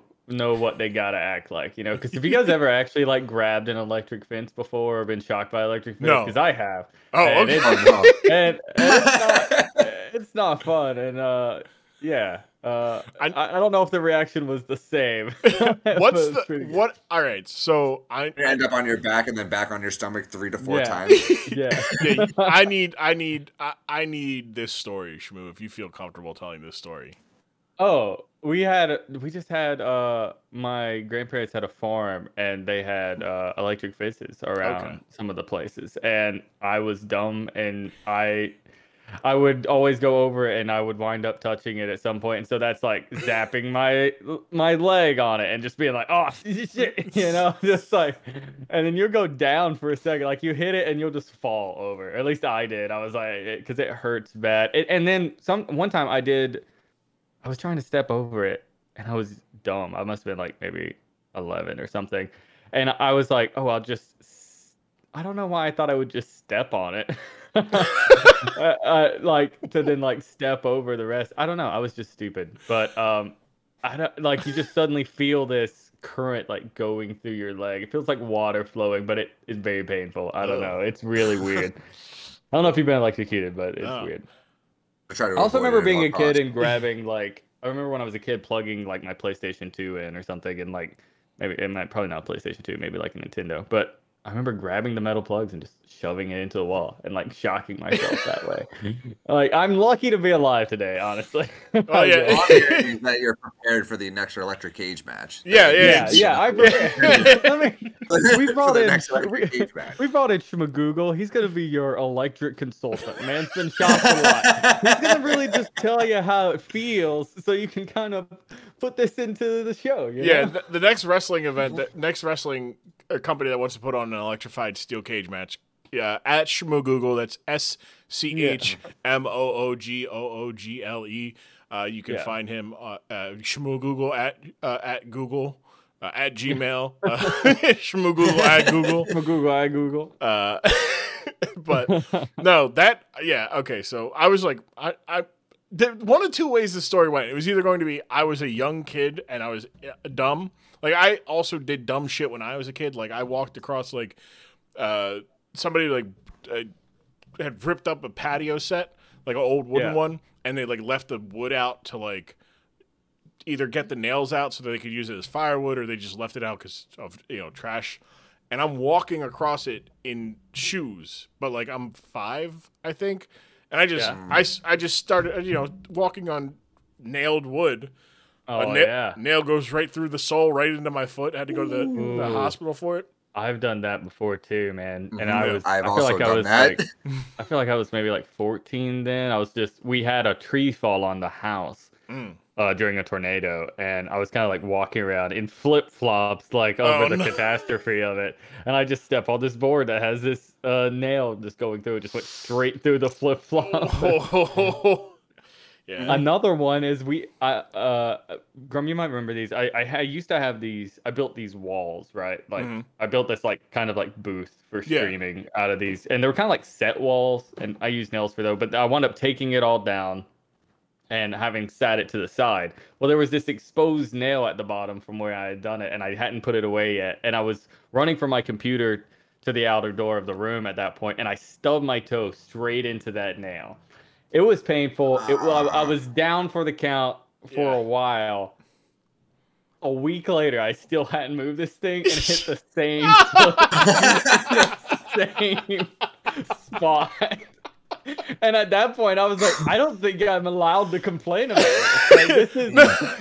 what they gotta act like, because if you guys ever actually grabbed an electric fence before or been shocked by electric fence, because I have, and okay. It's not fun, and I don't know if the reaction was the same. All right, so you end up on your back and then back on your stomach 3 to 4 times. Yeah. I need this story, Shmoo, if you feel comfortable telling this story. Oh, we just had my grandparents had a farm, and they had electric fences around some of the places, and I was dumb, and I would always go over it, and I would wind up touching it at some point, and so that's zapping my leg on it and just being like, oh shit, and then you'll go down for a second, you hit it and you'll just fall over. At least I did. I was because it hurts bad, and then one time I was trying to step over it, and I was dumb. I must have been maybe 11 or something. And I was like, oh, I don't know why I thought I would just step on it. To then step over the rest. I don't know. I was just stupid. But I don't, you just suddenly feel this current going through your leg. It feels like water flowing, but it is very painful. I don't know. It's really weird. I don't know if you've been electrocuted, but it's weird. I also remember being a kid and grabbing I remember when I was a kid plugging my PlayStation 2 in or something, and maybe it might probably not PlayStation 2, maybe a Nintendo, but I remember grabbing the metal plugs and just shoving it into the wall and shocking myself that way. I'm lucky to be alive today, honestly. Oh yeah, is that you're prepared for the next electric cage match. Yeah. I prepared. We brought in Shmagoogle. He's gonna be your electric consultant. Man's been shocked a lot. He's gonna really just tell you how it feels, so you can kind of put this into the show. The next wrestling event, the next wrestling company that wants to put on an electrified steel cage match, at Shmoogle, that's SCHMOOGOOGLE. You can find him Shmoogle at Google, at Gmail, Shmoogle at Google, Shmoogle at Google. But no, that okay. So I was one of two ways the story went. It was either going to be I was a young kid and I was dumb. I also did dumb shit when I was a kid. I walked across, somebody, had ripped up a patio set, an old wooden one, and they, left the wood out to, either get the nails out so that they could use it as firewood, or they just left it out because of, trash. And I'm walking across it in shoes, but, I'm 5, I think. And I just I just started, walking on nailed wood. Oh, nail goes right through the sole, right into my foot. I had to go to the hospital for it. I've done that before too, man. And I feel like I was maybe 14 then. We had a tree fall on the house during a tornado, and I was kind of walking around in flip flops, catastrophe of it. And I just stepped on this board that has this nail just going through. It just went straight through the flip flop. Yeah. Another one is Grum, you might remember these. I used to have these. I built these walls, right? Like I built this kind of booth for streaming out of these, and they were kind of like set walls, and I used nails for those. But I wound up taking it all down and having sat it to the side. Well, there was this exposed nail at the bottom from where I had done it, and I hadn't put it away yet. And I was running from my computer to the outer door of the room at that point, and I stubbed my toe straight into that nail. It was painful. I was down for the count for a while. A week later, I still hadn't moved this thing and hit the same same spot. And at that point, I was like, I don't think I'm allowed to complain about this. Like,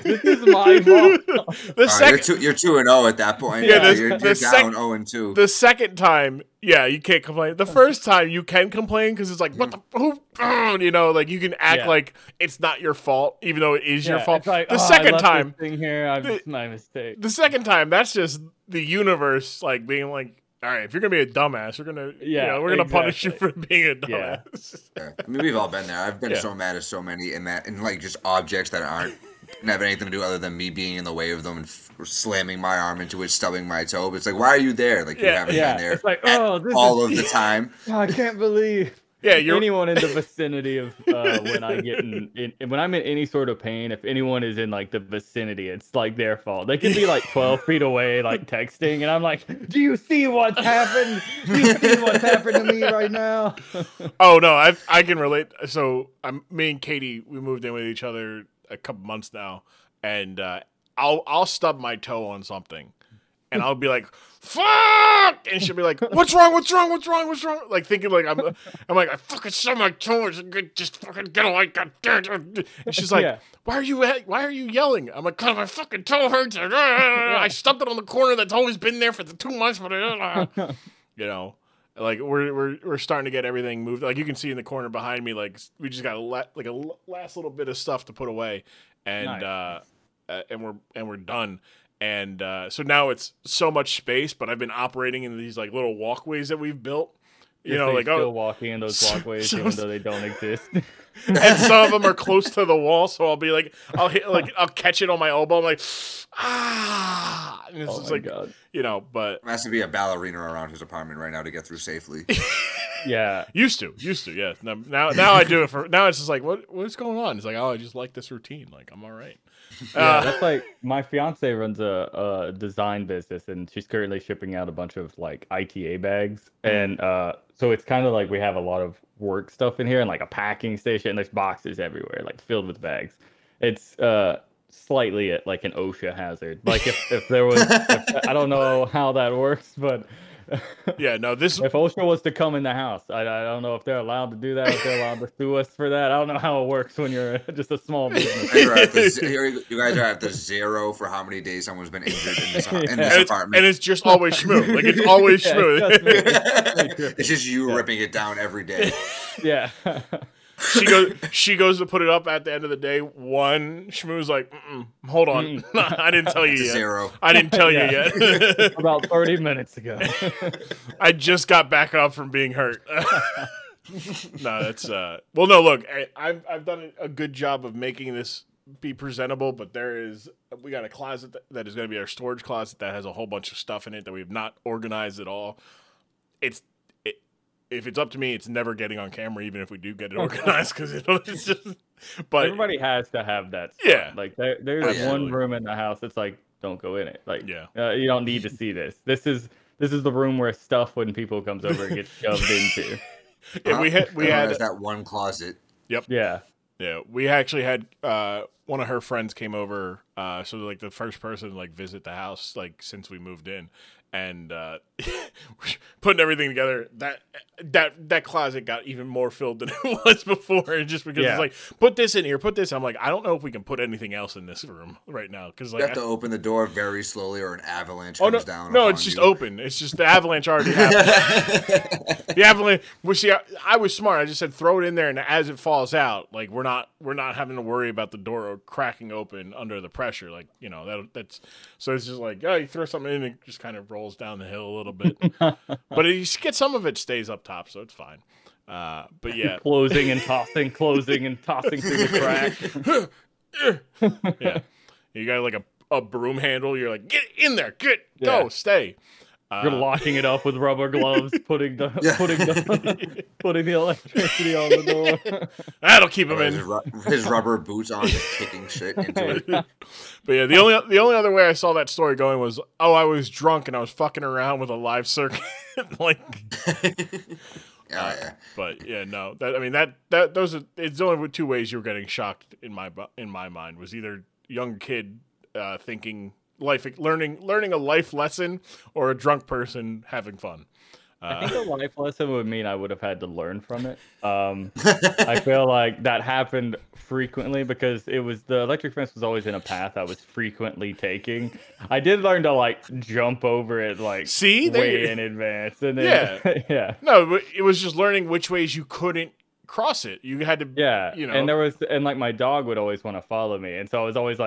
this is my fault. You're 2-0 at that point. Yeah, you're down 0-2. The second time, you can't complain. The first time, you can complain because it's like, what the fuck? You know, like you can act like it's not your fault, even though it is your fault. Like, the second time, it's my mistake. The second time, that's just the universe like being like, all right, if you're gonna be a dumbass, we're gonna punish you for being a dumbass. Yeah. I mean, we've all been there. I've been so mad at so many, and just objects that didn't have anything to do other than me being in the way of them and slamming my arm into it, stubbing my toe. But it's like, why are you there? Like you haven't been there. It's like, all of the time. Oh, I can't believe. Anyone in the vicinity of when I get when I'm in any sort of pain, if anyone is in the vicinity, it's their fault. They can be 12 feet away, texting, and I'm like, "Do you see what's happened? Do you see what's happened to me right now?" Oh no, I can relate. So me and Katie, we moved in with each other a couple months now, and I'll stub my toe on something, and I'll be like, fuck! And she'll be like, what's wrong? Like thinking I'm like, I fucking stubbed my toe. Just fucking get away. And she's like, why are you yelling? I'm like, cause my fucking toe hurts. I stubbed it on the corner that's always been there for the 2 months. But you know, like we're starting to get everything moved. Like you can see in the corner behind me, like we just got a last little bit of stuff to put away, and nice. and we're done. And so now it's so much space, but I've been operating in these little walkways that we've built. Still walking in those walkways even though they don't exist. And some of them are close to the wall, so I'll be I'll catch it on my elbow. I'm like, ah, and it's God. You know. But there has to be a ballerina around his apartment right now to get through safely. Yeah, used to. Yeah, now I do it for now. It's just what's going on? It's I just like this routine. I'm all right. That's my fiance runs a design business, and she's currently shipping out a bunch of ITA bags, and so it's kind of we have a lot of work stuff in here, and a packing station, and there's boxes everywhere, filled with bags. It's slightly at an OSHA hazard. If there was, I don't know how that works, but. Yeah, no, if OSHA was to come in the house, I don't know if they're allowed to do that, if they're allowed to sue us for that. I don't know how it works when you're just a small business. You guys are at the zero for how many days someone's been injured in this apartment. And it's just always Shmoo. It's always Shmoo. It's just you ripping it down every day. Yeah. She goes to put it up at the end of the day. One, Shmoo's like, hold on. I didn't tell you yet. Zero. I didn't tell you yet. About 30 minutes ago. I just got back up from being hurt. No, that's... Well, no, look, I've done a good job of making this be presentable, but we got a closet that is going to be our storage closet that has a whole bunch of stuff in it that we've not organized at all. If it's up to me, it's never getting on camera, even if we do get it organized, because it's just. But everybody has to have that stuff. Yeah, there's one room in the house that's don't go in it. You don't need to see this. This is the room where stuff when people comes over and gets shoved into. Yeah, we had that one closet. Yep. Yeah. Yeah, we actually had one of her friends came over, so the first person to visit the house since we moved in, and we're putting everything together. That closet got even more filled than it was before, and just because it's put this in here, put this. I'm like, I don't know if we can put anything else in this room right now because you have to open the door very slowly, or an avalanche comes down. No, it's just open. It's just the avalanche already happened. The avalanche. Well, see, I was smart. I just said throw it in there, and as it falls out, we're not having to worry about the door cracking open under the pressure. That's so it's just you throw something in, and it just kind of rolls down the hill a little bit. But you get some of it stays up top, so it's fine. But yeah, closing and tossing through the crack. Yeah, you got like a broom handle. You're like, get in there, go, stay. You're locking it up with rubber gloves, putting the electricity on the door. That'll keep him in. His rubber boots on, just kicking shit into it. But yeah, the only other way I saw that story going was, oh, I was drunk and I was fucking around with a live circuit. Like, oh, yeah. But yeah, no. It's only two ways you were getting shocked in my mind was either young kid thinking. Learning a life lesson, or a drunk person having fun. I think a life lesson would mean I would have had to learn from it. I feel like that happened frequently because it was the electric fence was always in a path I was frequently taking. I did learn to jump over it, in advance, and then, yeah. No, but it was just learning which ways you couldn't cross it. You had to, And there was, my dog would always want to follow me, and so I was always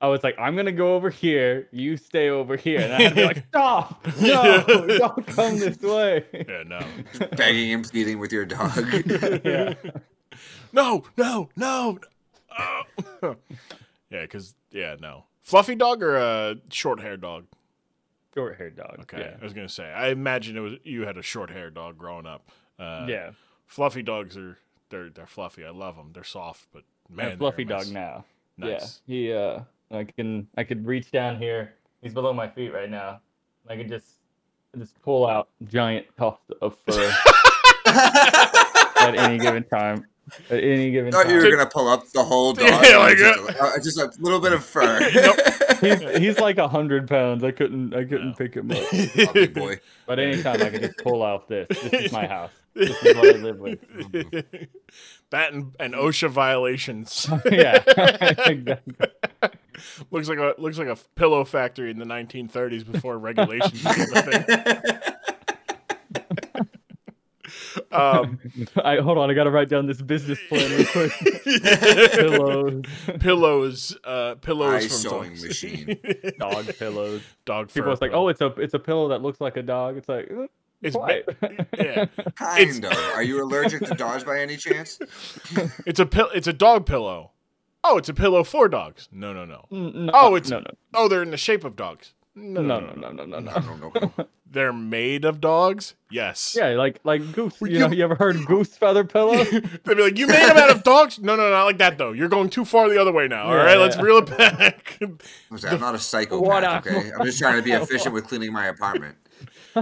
I'm going to go over here. You stay over here. And I had to be stop. No, don't come this way. Yeah, no. Begging and pleading with your dog. Yeah. No. Oh. Yeah, because, no. Fluffy dog or a short-haired dog? Short-haired dog. Okay, yeah. I was going to say. I imagine you had a short-haired dog growing up. Yeah. Fluffy dogs are they're fluffy. I love them. They're soft, but, man. Fluffy dog now. Nice. Yeah, he, I could reach down here. He's below my feet right now. I could just pull out giant tufts of fur at any given time. At any given time. I thought you were gonna pull up the whole dog. Yeah, just a little bit of fur. Nope. He's like 100 pounds. I couldn't pick him up. Lovely boy. But anytime I could just pull out this. This is my house. This is what I live with. That and OSHA violations. Yeah. Exactly. Looks like a pillow factory in the 1930s before regulations became a thing. Hold on, I gotta write down this business plan real quick. Pillows from sewing dogs. Machine. Dog pillows. Dog. People was like, oh, it's a pillow that looks like a dog. It's like. It's yeah. Kind of. Are you allergic to dogs by any chance? It's a dog pillow. Oh, it's a pillow for dogs. No. Oh, it's no. Oh, they're in the shape of dogs. No. They're made of dogs? Yes. Yeah, like goose. You ever heard goose feather pillow? They'd be like, you made them out of dogs? No, not like that though. You're going too far the other way now. All right, let's reel it back. I'm not a psychopath, okay? I'm just trying to be efficient with cleaning my apartment.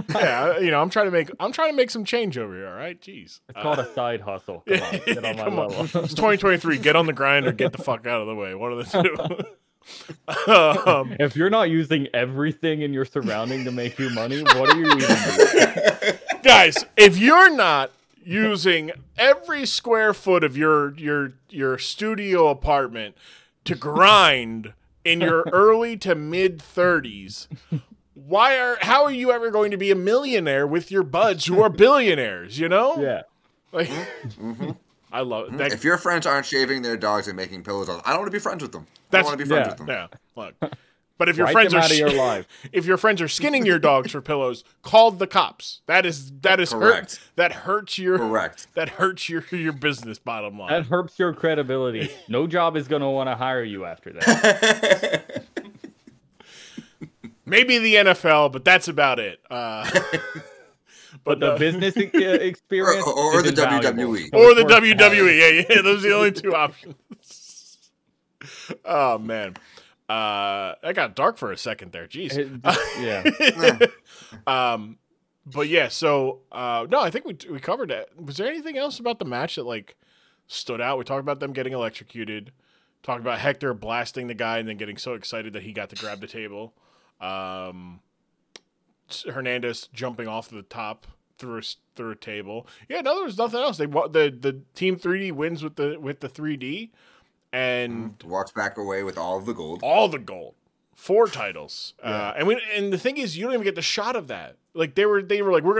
Yeah, I'm trying to make some change over here. All right, jeez. It's called a side hustle. Come on, get on my level. It's 2023. Get on the grind or get the fuck out of the way. One of the two. If you're not using everything in your surrounding to make you money, what are you using? Guys, if you're not using every square foot of your studio apartment to grind in your early to mid 30s. How are you ever going to be a millionaire with your buds who are billionaires, you know? Yeah. Like, mm-hmm. I love it. If your friends aren't shaving their dogs and making pillows, I don't want to be friends with them. I don't want to be friends with them. Yeah. Look. But if your friends are if your friends are skinning your dogs for pillows, call the cops. That is correct. That hurts your business bottom line. That hurts your credibility. No job is going to want to hire you after that. Maybe the NFL, but that's about it. But the business experience, or the WWE, or the WWE. Yeah, those are the only two options. Oh man, that got dark for a second there. Jeez. Yeah. But yeah, so no, I think we covered it. Was there anything else about the match that stood out? We talked about them getting electrocuted. Talked about Hector blasting the guy and then getting so excited that he got to grab the table. Hernandez jumping off the top through a table. Yeah, no, there was nothing else. They the Team 3D wins with the 3D and walks back away with all of the gold. 4 titles. Yeah. And the thing is, you don't even get the shot of that. Like they were like, we're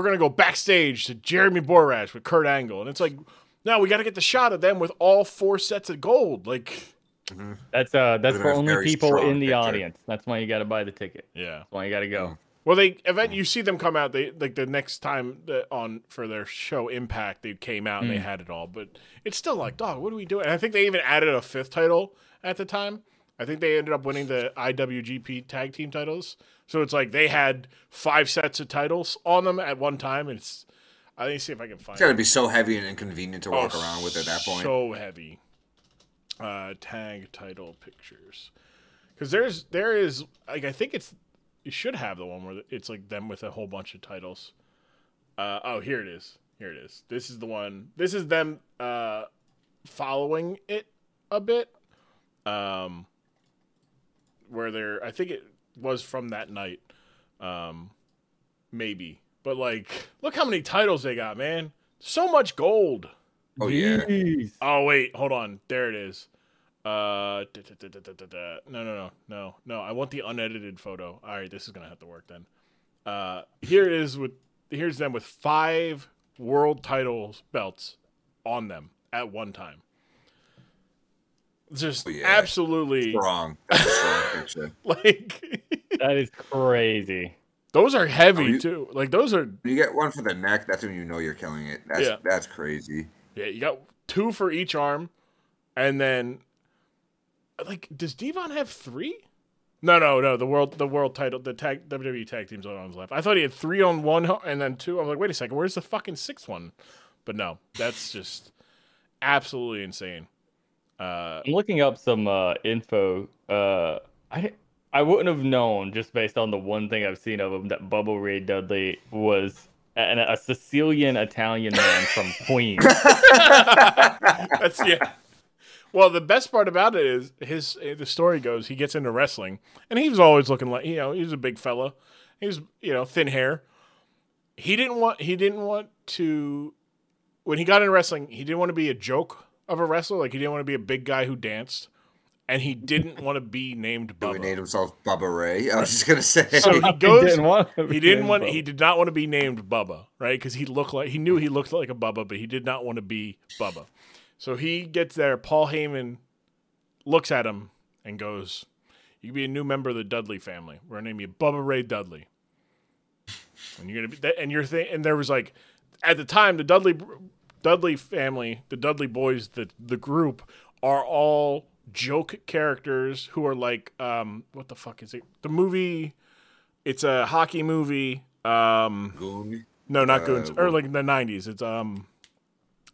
gonna go backstage to Jeremy Borash with Kurt Angle, and it's like, no, we got to get the shot of them with all 4 sets of gold. Like. Mm-hmm. That's for only people in the audience. That's why you got to buy the ticket. Yeah, that's why you got to go. Well, they you see them come out. They like the next time on for their show Impact, they came out and they had it all. But it's still like, dog, what are we doing? And I think they even added a fifth title at the time. I think they ended up winning the IWGP tag team titles. So it's like they had five sets of titles on them at one time. And it's I need to see if I can find. It's got to be so heavy and inconvenient to walk around with at that point. So heavy. Tag title pictures, because there is like I think it's. You should have the one where it's like them with a whole bunch of titles. Here it is. Here it is. This is the one. This is them following it a bit. Where they're, I think it was from that night. Maybe. But like, look how many titles they got, man. So much gold. Oh, jeez. Yeah. Oh, wait. Hold on. There it is. No, I want the unedited photo. All right, this is gonna have to work then. Here it is with here's them with five world titles belts on them at one time. Just absolutely wrong. Like that is crazy. Those are heavy too. Like those are. You get one for the neck. That's when you know you're killing it. That's crazy. Yeah, you got two for each arm, and then. Like, does D-Von have three? No. The world title, the tag WWE tag teams on arm's left. I thought he had three on one and then two. I'm like, wait a second, where's the fucking sixth one? But no, that's just absolutely insane. I'm looking up some info. I wouldn't have known just based on the one thing I've seen of him that Bubba Ray Dudley was a Sicilian Italian man from Queens. That's yeah. Well, the best part about it is the story goes he gets into wrestling, and he was always looking like he was a big fella, he was thin hair. He didn't want to when he got into wrestling he didn't want to be a joke of a wrestler, like he didn't want to be a big guy who danced, and he didn't want to be named Bubba. He named himself Bubba Ray. I was just gonna say. So he goes. He did not want to be named Bubba, right? Because he knew he looked like a Bubba, but he did not want to be Bubba. So he gets there. Paul Heyman looks at him and goes, "You can be a new member of the Dudley family. We're gonna name you Bubba Ray Dudley." And you're gonna be, and your thing. And there was like, at the time, the Dudley family, the Dudley Boys, the group are all joke characters who are like, what the fuck is it? The movie, it's a hockey movie. Goon? No, not Goons. Or like in the 90s. It's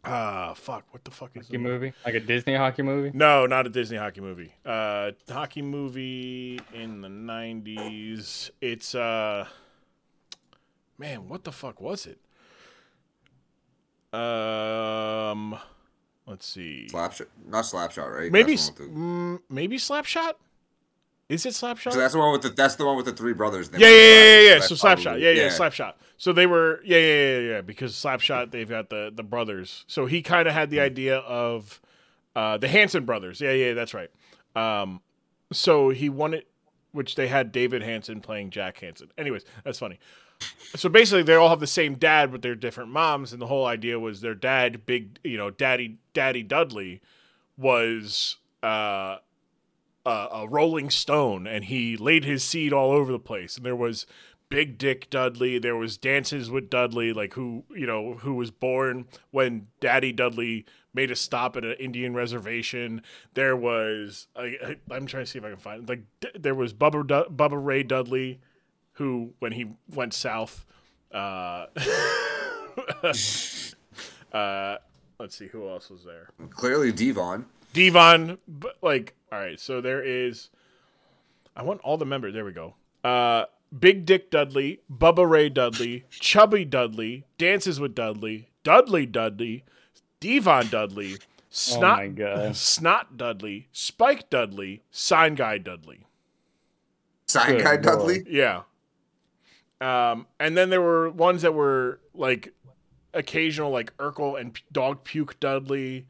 fuck! What the fuck is hockey movie? Like a Disney hockey movie? No, not a Disney hockey movie. Hockey movie in the 90s. It's man, what the fuck was it? Let's see. Slapshot, not Slapshot, right? Maybe Slapshot. Is it Slapshot? So that's the one with the three brothers. Yeah. So Slapshot, yeah, Slapshot. So they were, yeah. Because Slapshot, they've got the brothers. So he kind of had the idea of the Hanson brothers. Yeah, that's right. So he wanted, which they had David Hanson playing Jack Hanson. Anyways, that's funny. So basically, they all have the same dad, but they're different moms, and the whole idea was their dad, big, Daddy Dudley, was a rolling stone, and he laid his seed all over the place. And there was Big Dick Dudley. There was Dances with Dudley, like who was born when Daddy Dudley made a stop at an Indian reservation. There was I'm trying to see if I can find it. There was Bubba Ray Dudley, who when he went south. Let's see who else was there. Clearly D-Von. All right, so there is. I want all the members. There we go. Big Dick Dudley, Bubba Ray Dudley, Chubby Dudley, Dances with Dudley, Dudley Dudley, D-Von Dudley, Snot Dudley, Spike Dudley, Sign Guy Dudley. Sign Guy Dudley? Yeah. And then there were ones that were like occasional, like Urkel and Dog Puke Dudley.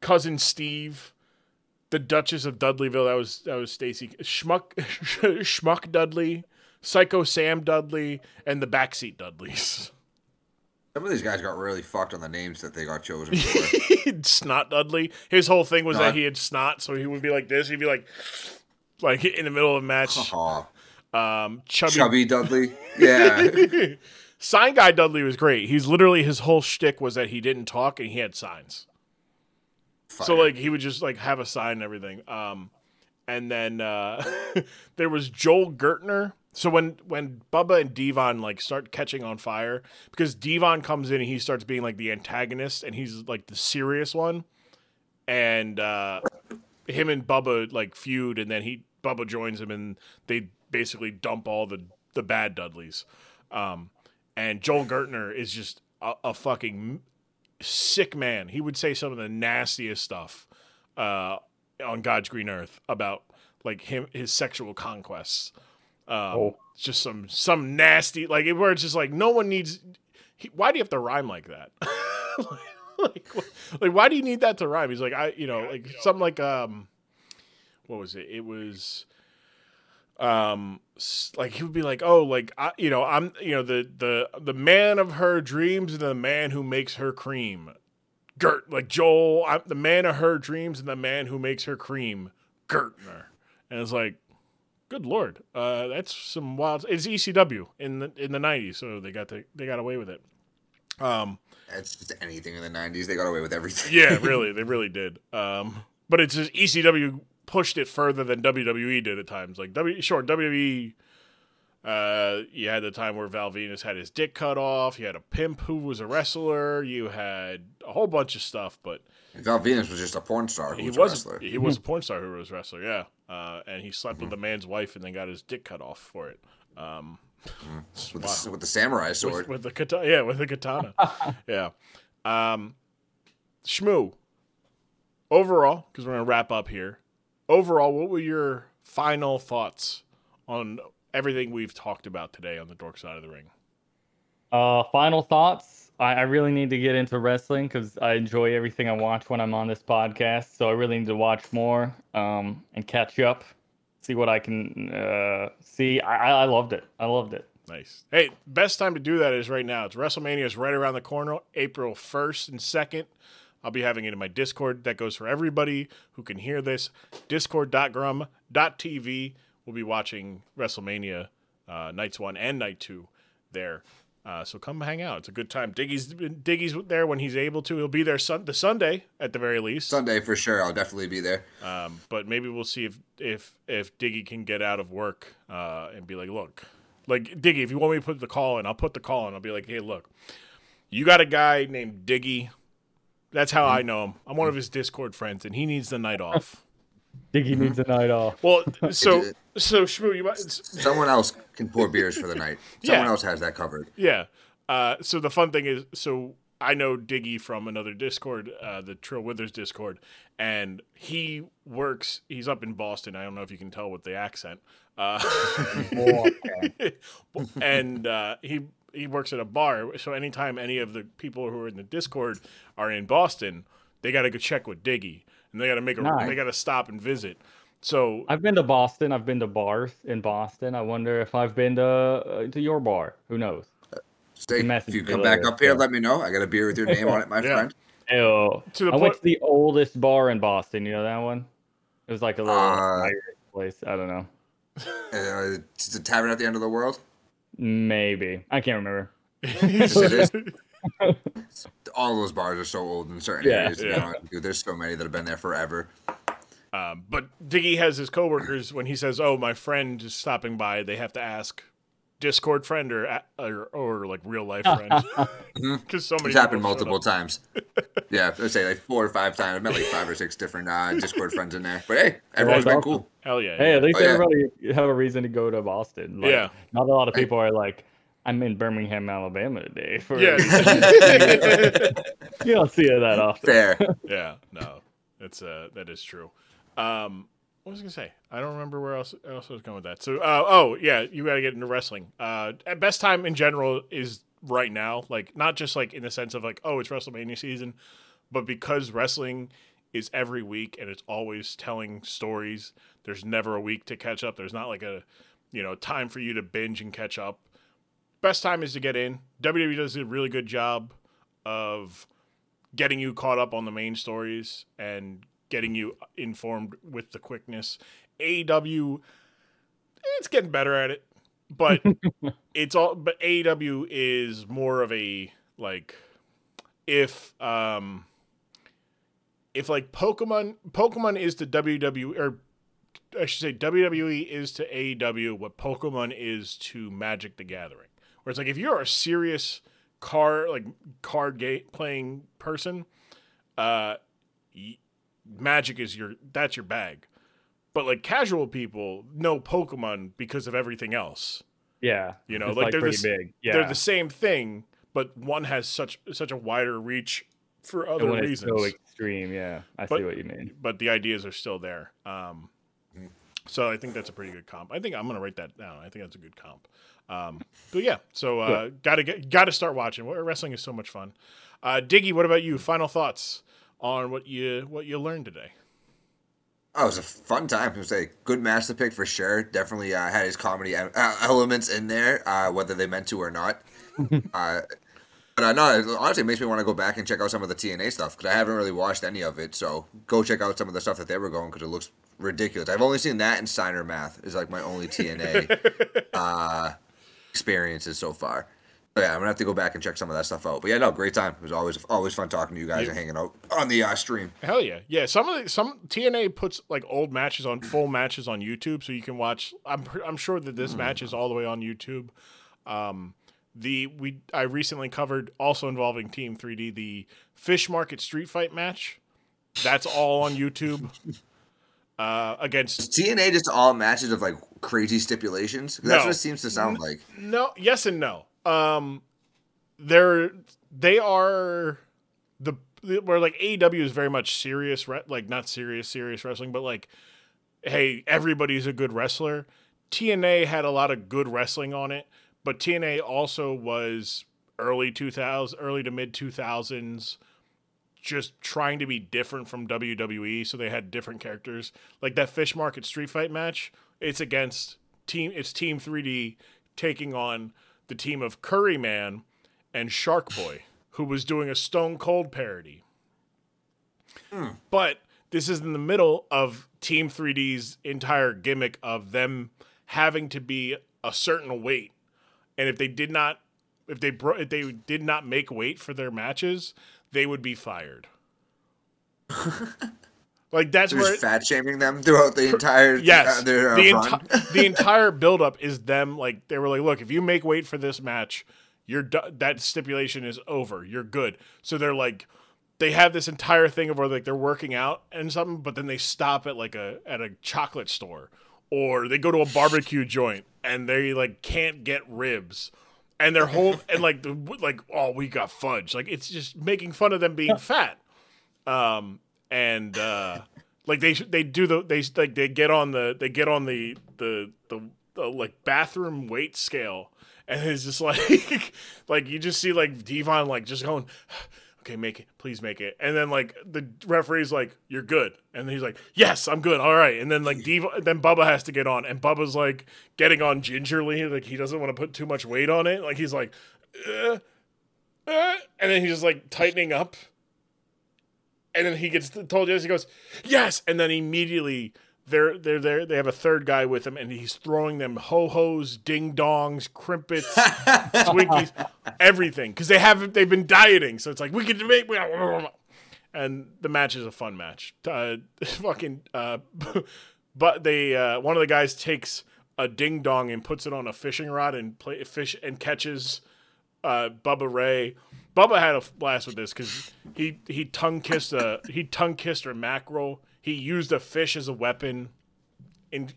Cousin Steve, the Duchess of Dudleyville. That was Stacy. Schmuck Dudley, Psycho Sam Dudley, and the Backseat Dudleys. Some of these guys got really fucked on the names that they got chosen for. Snot Dudley. His whole thing was that he had snot, so he would be like this. He'd be like in the middle of a match. Chubby Dudley. Yeah. Sign Guy Dudley was great. He's literally, his whole shtick was that he didn't talk and he had signs. Fire. So like he would just like have a sign and everything. And then there was Joel Gertner. So when Bubba and D-Von like start catching on fire, because D-Von comes in and he starts being like the antagonist and he's like the serious one, and him and Bubba like feud, and then Bubba joins him and they basically dump all the bad Dudleys. And Joel Gertner is just a fucking sick man. He would say some of the nastiest stuff on God's green earth about like his sexual conquests. Just some nasty, like, where it's just like, no one needs, why do you have to rhyme like that? like why do you need that to rhyme? He's like, something like, what was it? It was, like, he would be like, oh, like, I'm, the man of her dreams and the man who makes her cream. Gert, like Joel, I'm the man of her dreams and the man who makes her cream, Gertner. And it's like, good Lord, that's some wild. It's ECW in the 90s, so they got away with it. That's just anything in the 90s. They got away with everything. Yeah, really, they really did. But it's just ECW pushed it further than WWE did at times. Like WWE, you had the time where Val Venis had his dick cut off. You had a pimp who was a wrestler. You had a whole bunch of stuff, but. Val Venis was just a porn star who was a wrestler. He was a porn star who was a wrestler, yeah. And he slept with the man's wife and then got his dick cut off for it. With the samurai sword. With the katana. Yeah, with the katana. Yeah. Shmoo, overall, because we're going to wrap up here, overall, what were your final thoughts on everything we've talked about today on the Dork Side of the Ring? Final thoughts? I really need to get into wrestling because I enjoy everything I watch when I'm on this podcast. So I really need to watch more and catch up, see what I can see. I loved it. Nice. Hey, best time to do that is right now. It's WrestleMania is right around the corner, April 1st and 2nd. I'll be having it in my Discord. That goes for everybody who can hear this. Discord.grum.tv. We'll be watching WrestleMania nights 1 and night 2 there. So come hang out. It's a good time. Diggy's there when he's able to. He'll be there the Sunday at the very least. Sunday for sure. I'll definitely be there. But maybe we'll see if Diggy can get out of work and be like, look, like Diggy, if you want me to put the call in, I'll put the call in. I'll be like, hey, look, you got a guy named Diggy. That's how I know him. I'm one of his Discord friends, and he needs the night off. Diggy needs a night off. Well, so Shmoo, you might. Someone else can pour beers for the night. Someone else has that covered. Yeah. So the fun thing is, so I know Diggy from another Discord, the Trill Withers Discord, and he works. He's up in Boston. I don't know if you can tell with the accent. And he works at a bar. So anytime any of the people who are in the Discord are in Boston, they got to go check with Diggy. And they got to they got to stop and visit. So I've been to Boston. I've been to bars in Boston. I wonder if I've been to your bar. Who knows? If you come back up here, let me know. I got a beer with your name on it, my friend. I went to the oldest bar in Boston. You know that one? It was like a little Irish place. I don't know. It's the Tavern at the End of the World? Maybe. I can't remember. Yes, it is. All those bars are so old in certain areas. Yeah. There's so many that have been there forever. But Diggy has his coworkers when he says, "Oh, my friend is stopping by." They have to ask Discord friend or like real life friend. Because so many it's happened multiple times. Yeah, I'd say like 4 or 5 times. I've met like 5 or 6 different Discord friends in there. But hey, everyone's been cool. Hell yeah! Hey, at least everybody have a reason to go to Boston. Like, yeah, not a lot of people are like. I'm in Birmingham, Alabama today. You don't see it that often. Fair. Yeah, no, that's that is true. What was I gonna say? I don't remember where else I was going with that. So, you gotta get into wrestling. Best time in general is right now. Like, not just like in the sense of like, oh, it's WrestleMania season, but because wrestling is every week and it's always telling stories. There's never a week to catch up. There's not like a time for you to binge and catch up. Best time is to get in. WWE does a really good job of getting you caught up on the main stories and getting you informed with the quickness. AEW it's getting better at it, but it's all. But AEW is more of a like, if like Pokemon is to WWE, or I should say WWE is to AEW what Pokemon is to Magic the Gathering. Where it's like if you're a serious card game playing person, Magic is your bag. But like casual people know Pokemon because of everything else. Yeah, you know, like they're big. Yeah. They're the same thing, but one has such a wider reach for other reasons. It's so extreme, yeah. I see what you mean. But the ideas are still there. So I think that's a pretty good comp. I think I'm gonna write that down. I think that's a good comp. But yeah, so cool. gotta start watching. Wrestling is so much fun. Diggy, what about you? Final thoughts on what you learned today? Oh, it was a fun time. It was a good match to pick for sure. Definitely had his comedy elements in there, whether they meant to or not. But no, honestly, it makes me want to go back and check out some of the TNA stuff because I haven't really watched any of it. So go check out some of the stuff that they were going because it looks ridiculous. I've only seen that and Signer Math is like my only TNA experiences so far. So yeah, I'm gonna have to go back and check some of that stuff out. But yeah, no, great time. It was always fun talking to you guys and hanging out on the stream. Hell yeah, yeah. Some TNA puts like old matches on full matches on YouTube, so you can watch. I'm sure that this match is all the way on YouTube. I recently covered also involving Team 3D the Fish Market Street Fight match. That's all on YouTube. Against is TNA, just all matches of like crazy stipulations. That's what it seems to sound like. No, yes and no. Where like AEW is very much serious, like not serious wrestling, but like, hey, everybody's a good wrestler. TNA had a lot of good wrestling on it, but TNA also was early to mid 2000s, just trying to be different from WWE. So they had different characters like that Fish Market Street Fight match. It's against Team 3D taking on the team of Curry Man and Shark Boy, who was doing a Stone Cold parody. But this is in the middle of Team 3D's entire gimmick of them having to be a certain weight. And if they did not make weight for their matches, they would be fired. Like that's so where fat shaming them throughout the entire the entire buildup is them like they were like, look, if you make weight for this match, that stipulation is over. You're good. So they're like, they have this entire thing of where like they're working out and something, but then they stop at like a chocolate store or they go to a barbecue joint and they like can't get ribs and their whole and like oh we got fudge, like it's just making fun of them being fat. And like they get on the like bathroom weight scale, and it's just like like you just see like D-Von like just going, okay, make it, please make it, and then like the referee's like, you're good, and he's like, yes, I'm good, all right, and then like then Bubba has to get on, and Bubba's like getting on gingerly, like he doesn't want to put too much weight on it, like he's like, and then he's just like tightening up. And then he gets told yes. He goes, yes. And then immediately they're there. They have a third guy with him, and he's throwing them ho-hos, ding-dongs, crimpets, Twinkies, everything. Because they've been dieting, so it's like we can make. And the match is a fun match. But they one of the guys takes a ding-dong and puts it on a fishing rod and catches Bubba Ray. Bubba had a blast with this because he tongue kissed her mackerel. He used a fish as a weapon, and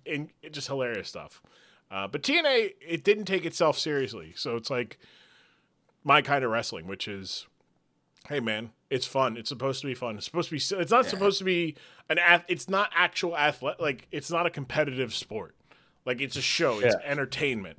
just hilarious stuff. But TNA, it didn't take itself seriously, so it's like my kind of wrestling, which is, hey man, it's fun. It's supposed to be fun. It's supposed to be. It's not supposed to be It's not actual athlete. Like it's not a competitive sport. Like it's a show. It's entertainment.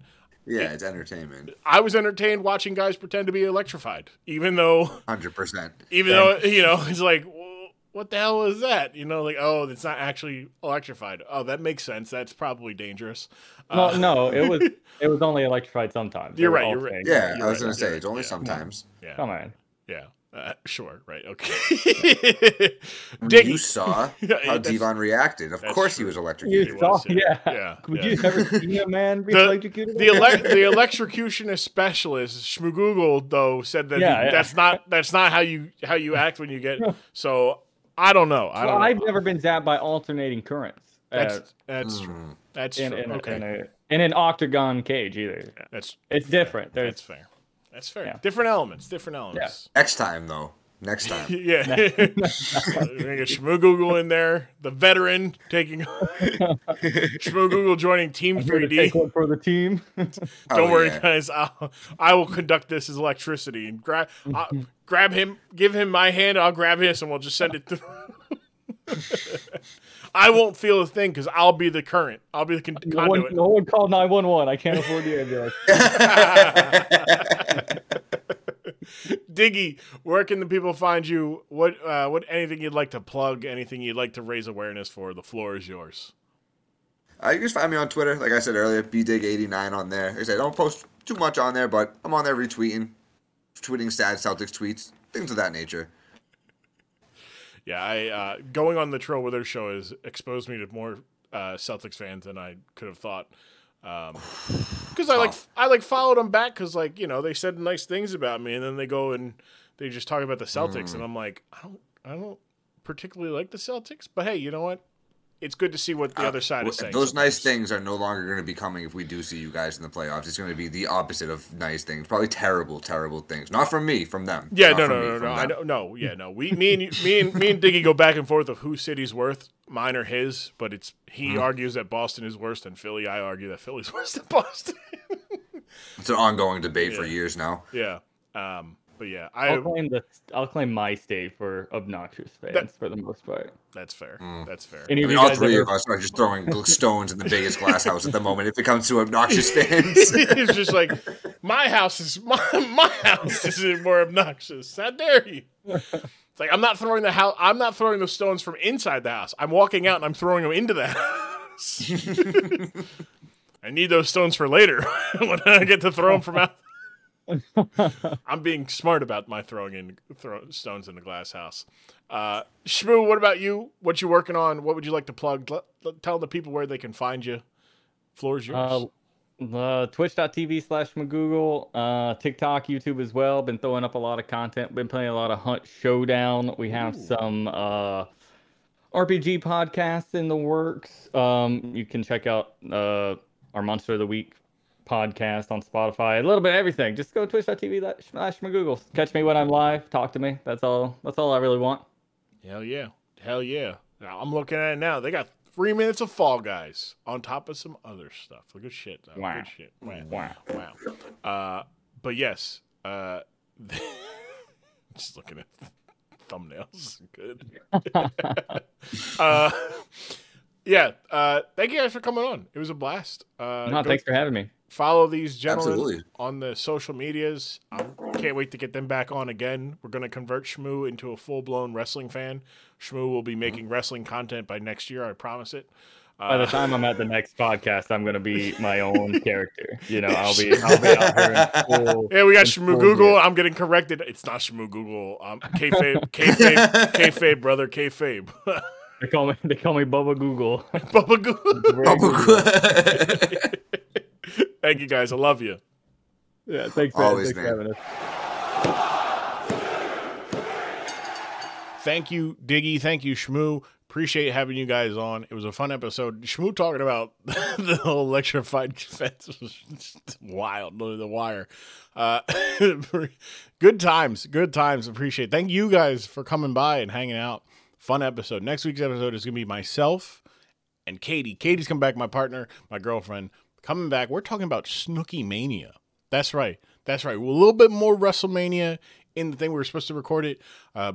Yeah, it's entertainment. I was entertained watching guys pretend to be electrified, even though 100%. Even though you know, it's like, well, what the hell is that? You know, like, oh, it's not actually electrified. Oh, that makes sense. That's probably dangerous. Well, no, it was only electrified sometimes. You're right. Yeah, I was gonna say it's only sometimes. Yeah, come on. Yeah, Sure, right, okay. You saw how D-Von reacted. Of course true. He was electrocuted. Yeah. Would you ever see a man be electrocuted? The electrocutionist specialist, Shmoo Google, though, said that that's not how you act when you get so I don't know. I've never been zapped by alternating currents. That's true. That's in, true. In an octagon cage either. Yeah. It's different. That's fair. That's fair. Yeah. Different elements. Yeah. Next time. Yeah. We're going to get Shmoo Google in there. The veteran taking Shmoo Google joining Team 3D. Take one for the team. Don't worry, guys. I will conduct this as electricity. And grab him, give him my hand, I'll grab his, and we'll just send it through. I won't feel a thing because I'll be the current. I'll be the conduit. No one called 911. I can't afford the ambulance. Diggy, where can the people find you? What anything you'd like to plug? Anything you'd like to raise awareness for? The floor is yours. You can find me on Twitter, like I said earlier, bdig89 on there. Like I said, I don't post too much on there, but I'm on there tweeting sad Celtics tweets, things of that nature. Yeah, I going on the Trill Withers show has exposed me to more Celtics fans than I could have thought. Because I followed them back because they said nice things about me, and then they go and they just talk about the Celtics, and I'm like, I don't particularly like the Celtics, but hey, you know what? It's good to see what the other side is saying. Those nice things are no longer going to be coming if we do see you guys in the playoffs. It's going to be the opposite of nice things. Probably terrible, terrible things. Not from me, from them. Yeah, No. Me and Diggy go back and forth of whose city's worth. Mine or his, but he argues that Boston is worse than Philly. I argue that Philly's worse than Boston. It's an ongoing debate for years now. Yeah. But yeah, I'll claim my state for obnoxious fans for the most part. That's fair. That's fair. All three of us are just throwing stones in the Vegas glass house at the moment. If it comes to obnoxious fans, it's just like my house is more obnoxious. How dare you? It's like I'm not throwing the stones from inside the house. I'm walking out and I'm throwing them into the house. I need those stones for later when I get to throw them from out. I'm being smart about my throwing stones in the glass house. Shmoo, what about you? What you working on? What would you like to plug? Tell the people where they can find you. Floor's yours. Twitch.tv/McGoogle. TikTok, YouTube as well. Been throwing up a lot of content. Been playing a lot of Hunt Showdown. We have some RPG podcasts in the works. You can check out our Monster of the Week podcast on Spotify, a little bit of everything. Just go to twitch.tv/McGoogle. Catch me when I'm live. Talk to me. That's all I really want. Hell yeah. Now I'm looking at it now. They got 3 minutes of Fall Guys on top of some other stuff. Look at shit. Wow. Good shit. Wow. But yes, just looking at thumbnails. Good. Thank you guys for coming on. It was a blast. Thanks for having me. Follow these gentlemen on the social medias. I can't wait to get them back on again. We're going to convert Shmoo into a full-blown wrestling fan. Shmoo will be making wrestling content by next year. I promise it. By the time I'm at the next podcast, I'm going to be my own character. I'll be out there in full. Yeah, we got Shmoo Google. I'm getting corrected. It's not Shmoo Google. Kayfabe, brother, Kayfabe. They call me Bubba Google. Bubba Google. Bubba Google. Thank you, guys. I love you. Yeah, thanks, man. Always, thanks man. For having us. Thank you, Diggy. Thank you, Shmoo. Appreciate having you guys on. It was a fun episode. Shmoo talking about the whole electrified fence was just wild. The wire. Good times. Appreciate it. Thank you guys for coming by and hanging out. Fun episode. Next week's episode is going to be myself and Katie. Katie's coming back, my partner, my girlfriend. Coming back, we're talking about Snooki Mania. That's right. A little bit more WrestleMania in the thing. We were supposed to record it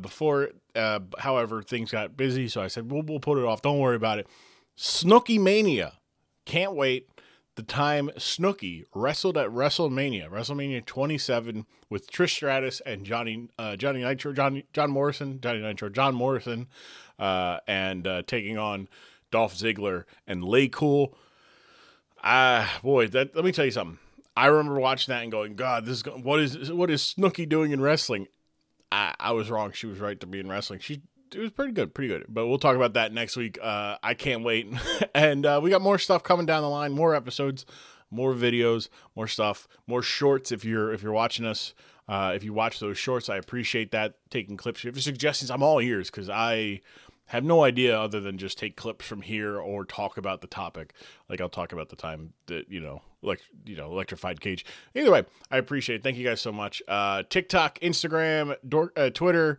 before. However, things got busy, so I said, we'll put it off. Don't worry about it. Snooki Mania. Can't wait. The time Snooki wrestled at WrestleMania 27 with Trish Stratus and John Morrison, and taking on Dolph Ziggler and Lay Cool. Let me tell you something. I remember watching that and going, God, what is Snooki doing in wrestling? I was wrong. She was right to be in wrestling. It was pretty good. But we'll talk about that next week. I can't wait. And we got more stuff coming down the line, more episodes, more videos, more stuff, more shorts. If you're watching us, if you watch those shorts, I appreciate that. Taking clips. If you're suggestions, I'm all ears because I have no idea other than just take clips from here or talk about the topic. Like I'll talk about the time that, electrified cage. Either way, I appreciate it. Thank you guys so much. TikTok, Instagram, Twitter.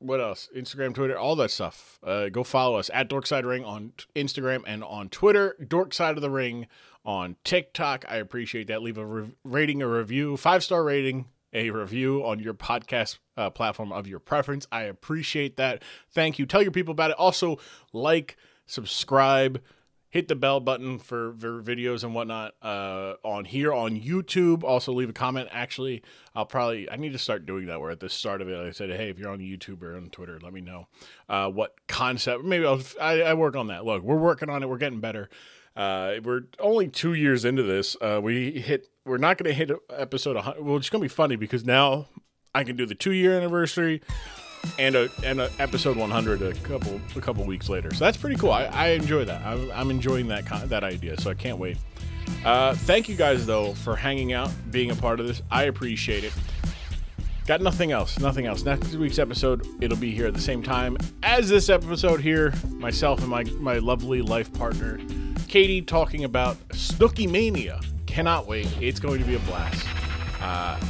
What else? Instagram, Twitter, all that stuff. Go follow us at Dorkside Ring on Instagram and on Twitter. Dorkside of the Ring on TikTok. I appreciate that. Leave a rating, a review, 5-star rating, a review on your podcast platform of your preference. I appreciate that. Thank you. Tell your people about it. Also, like, subscribe, hit the bell button for videos and whatnot on here on YouTube. Also, leave a comment. Actually, I need to start doing that where at the start of it, I said, hey, if you're on YouTube or on Twitter, let me know what concept. Maybe I work on that. Look, we're working on it. We're getting better. We're only 2 years into this. We're not going to hit episode 100. Well, it's going to be funny because now I can do the 2-year anniversary and episode 100 a couple weeks later. So that's pretty cool. I enjoy that. I'm enjoying that idea. So I can't wait. Thank you guys though for hanging out, being a part of this. I appreciate it. Got nothing else. Next week's episode, it'll be here at the same time as this episode here. Myself and my lovely life partner, Katie, talking about Snooki Mania. Cannot wait. It's going to be a blast.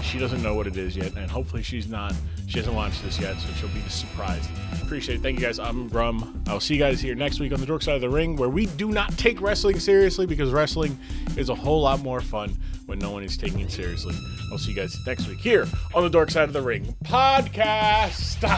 She doesn't know what it is yet, and hopefully she hasn't watched this yet, so she'll be surprised. Appreciate it. Thank you guys. I'm Grum. I'll see you guys here next week on the Dork Side of the Ring, where we do not take wrestling seriously because wrestling is a whole lot more fun when no one is taking it seriously. I'll see you guys next week here on the Dork Side of the Ring podcast.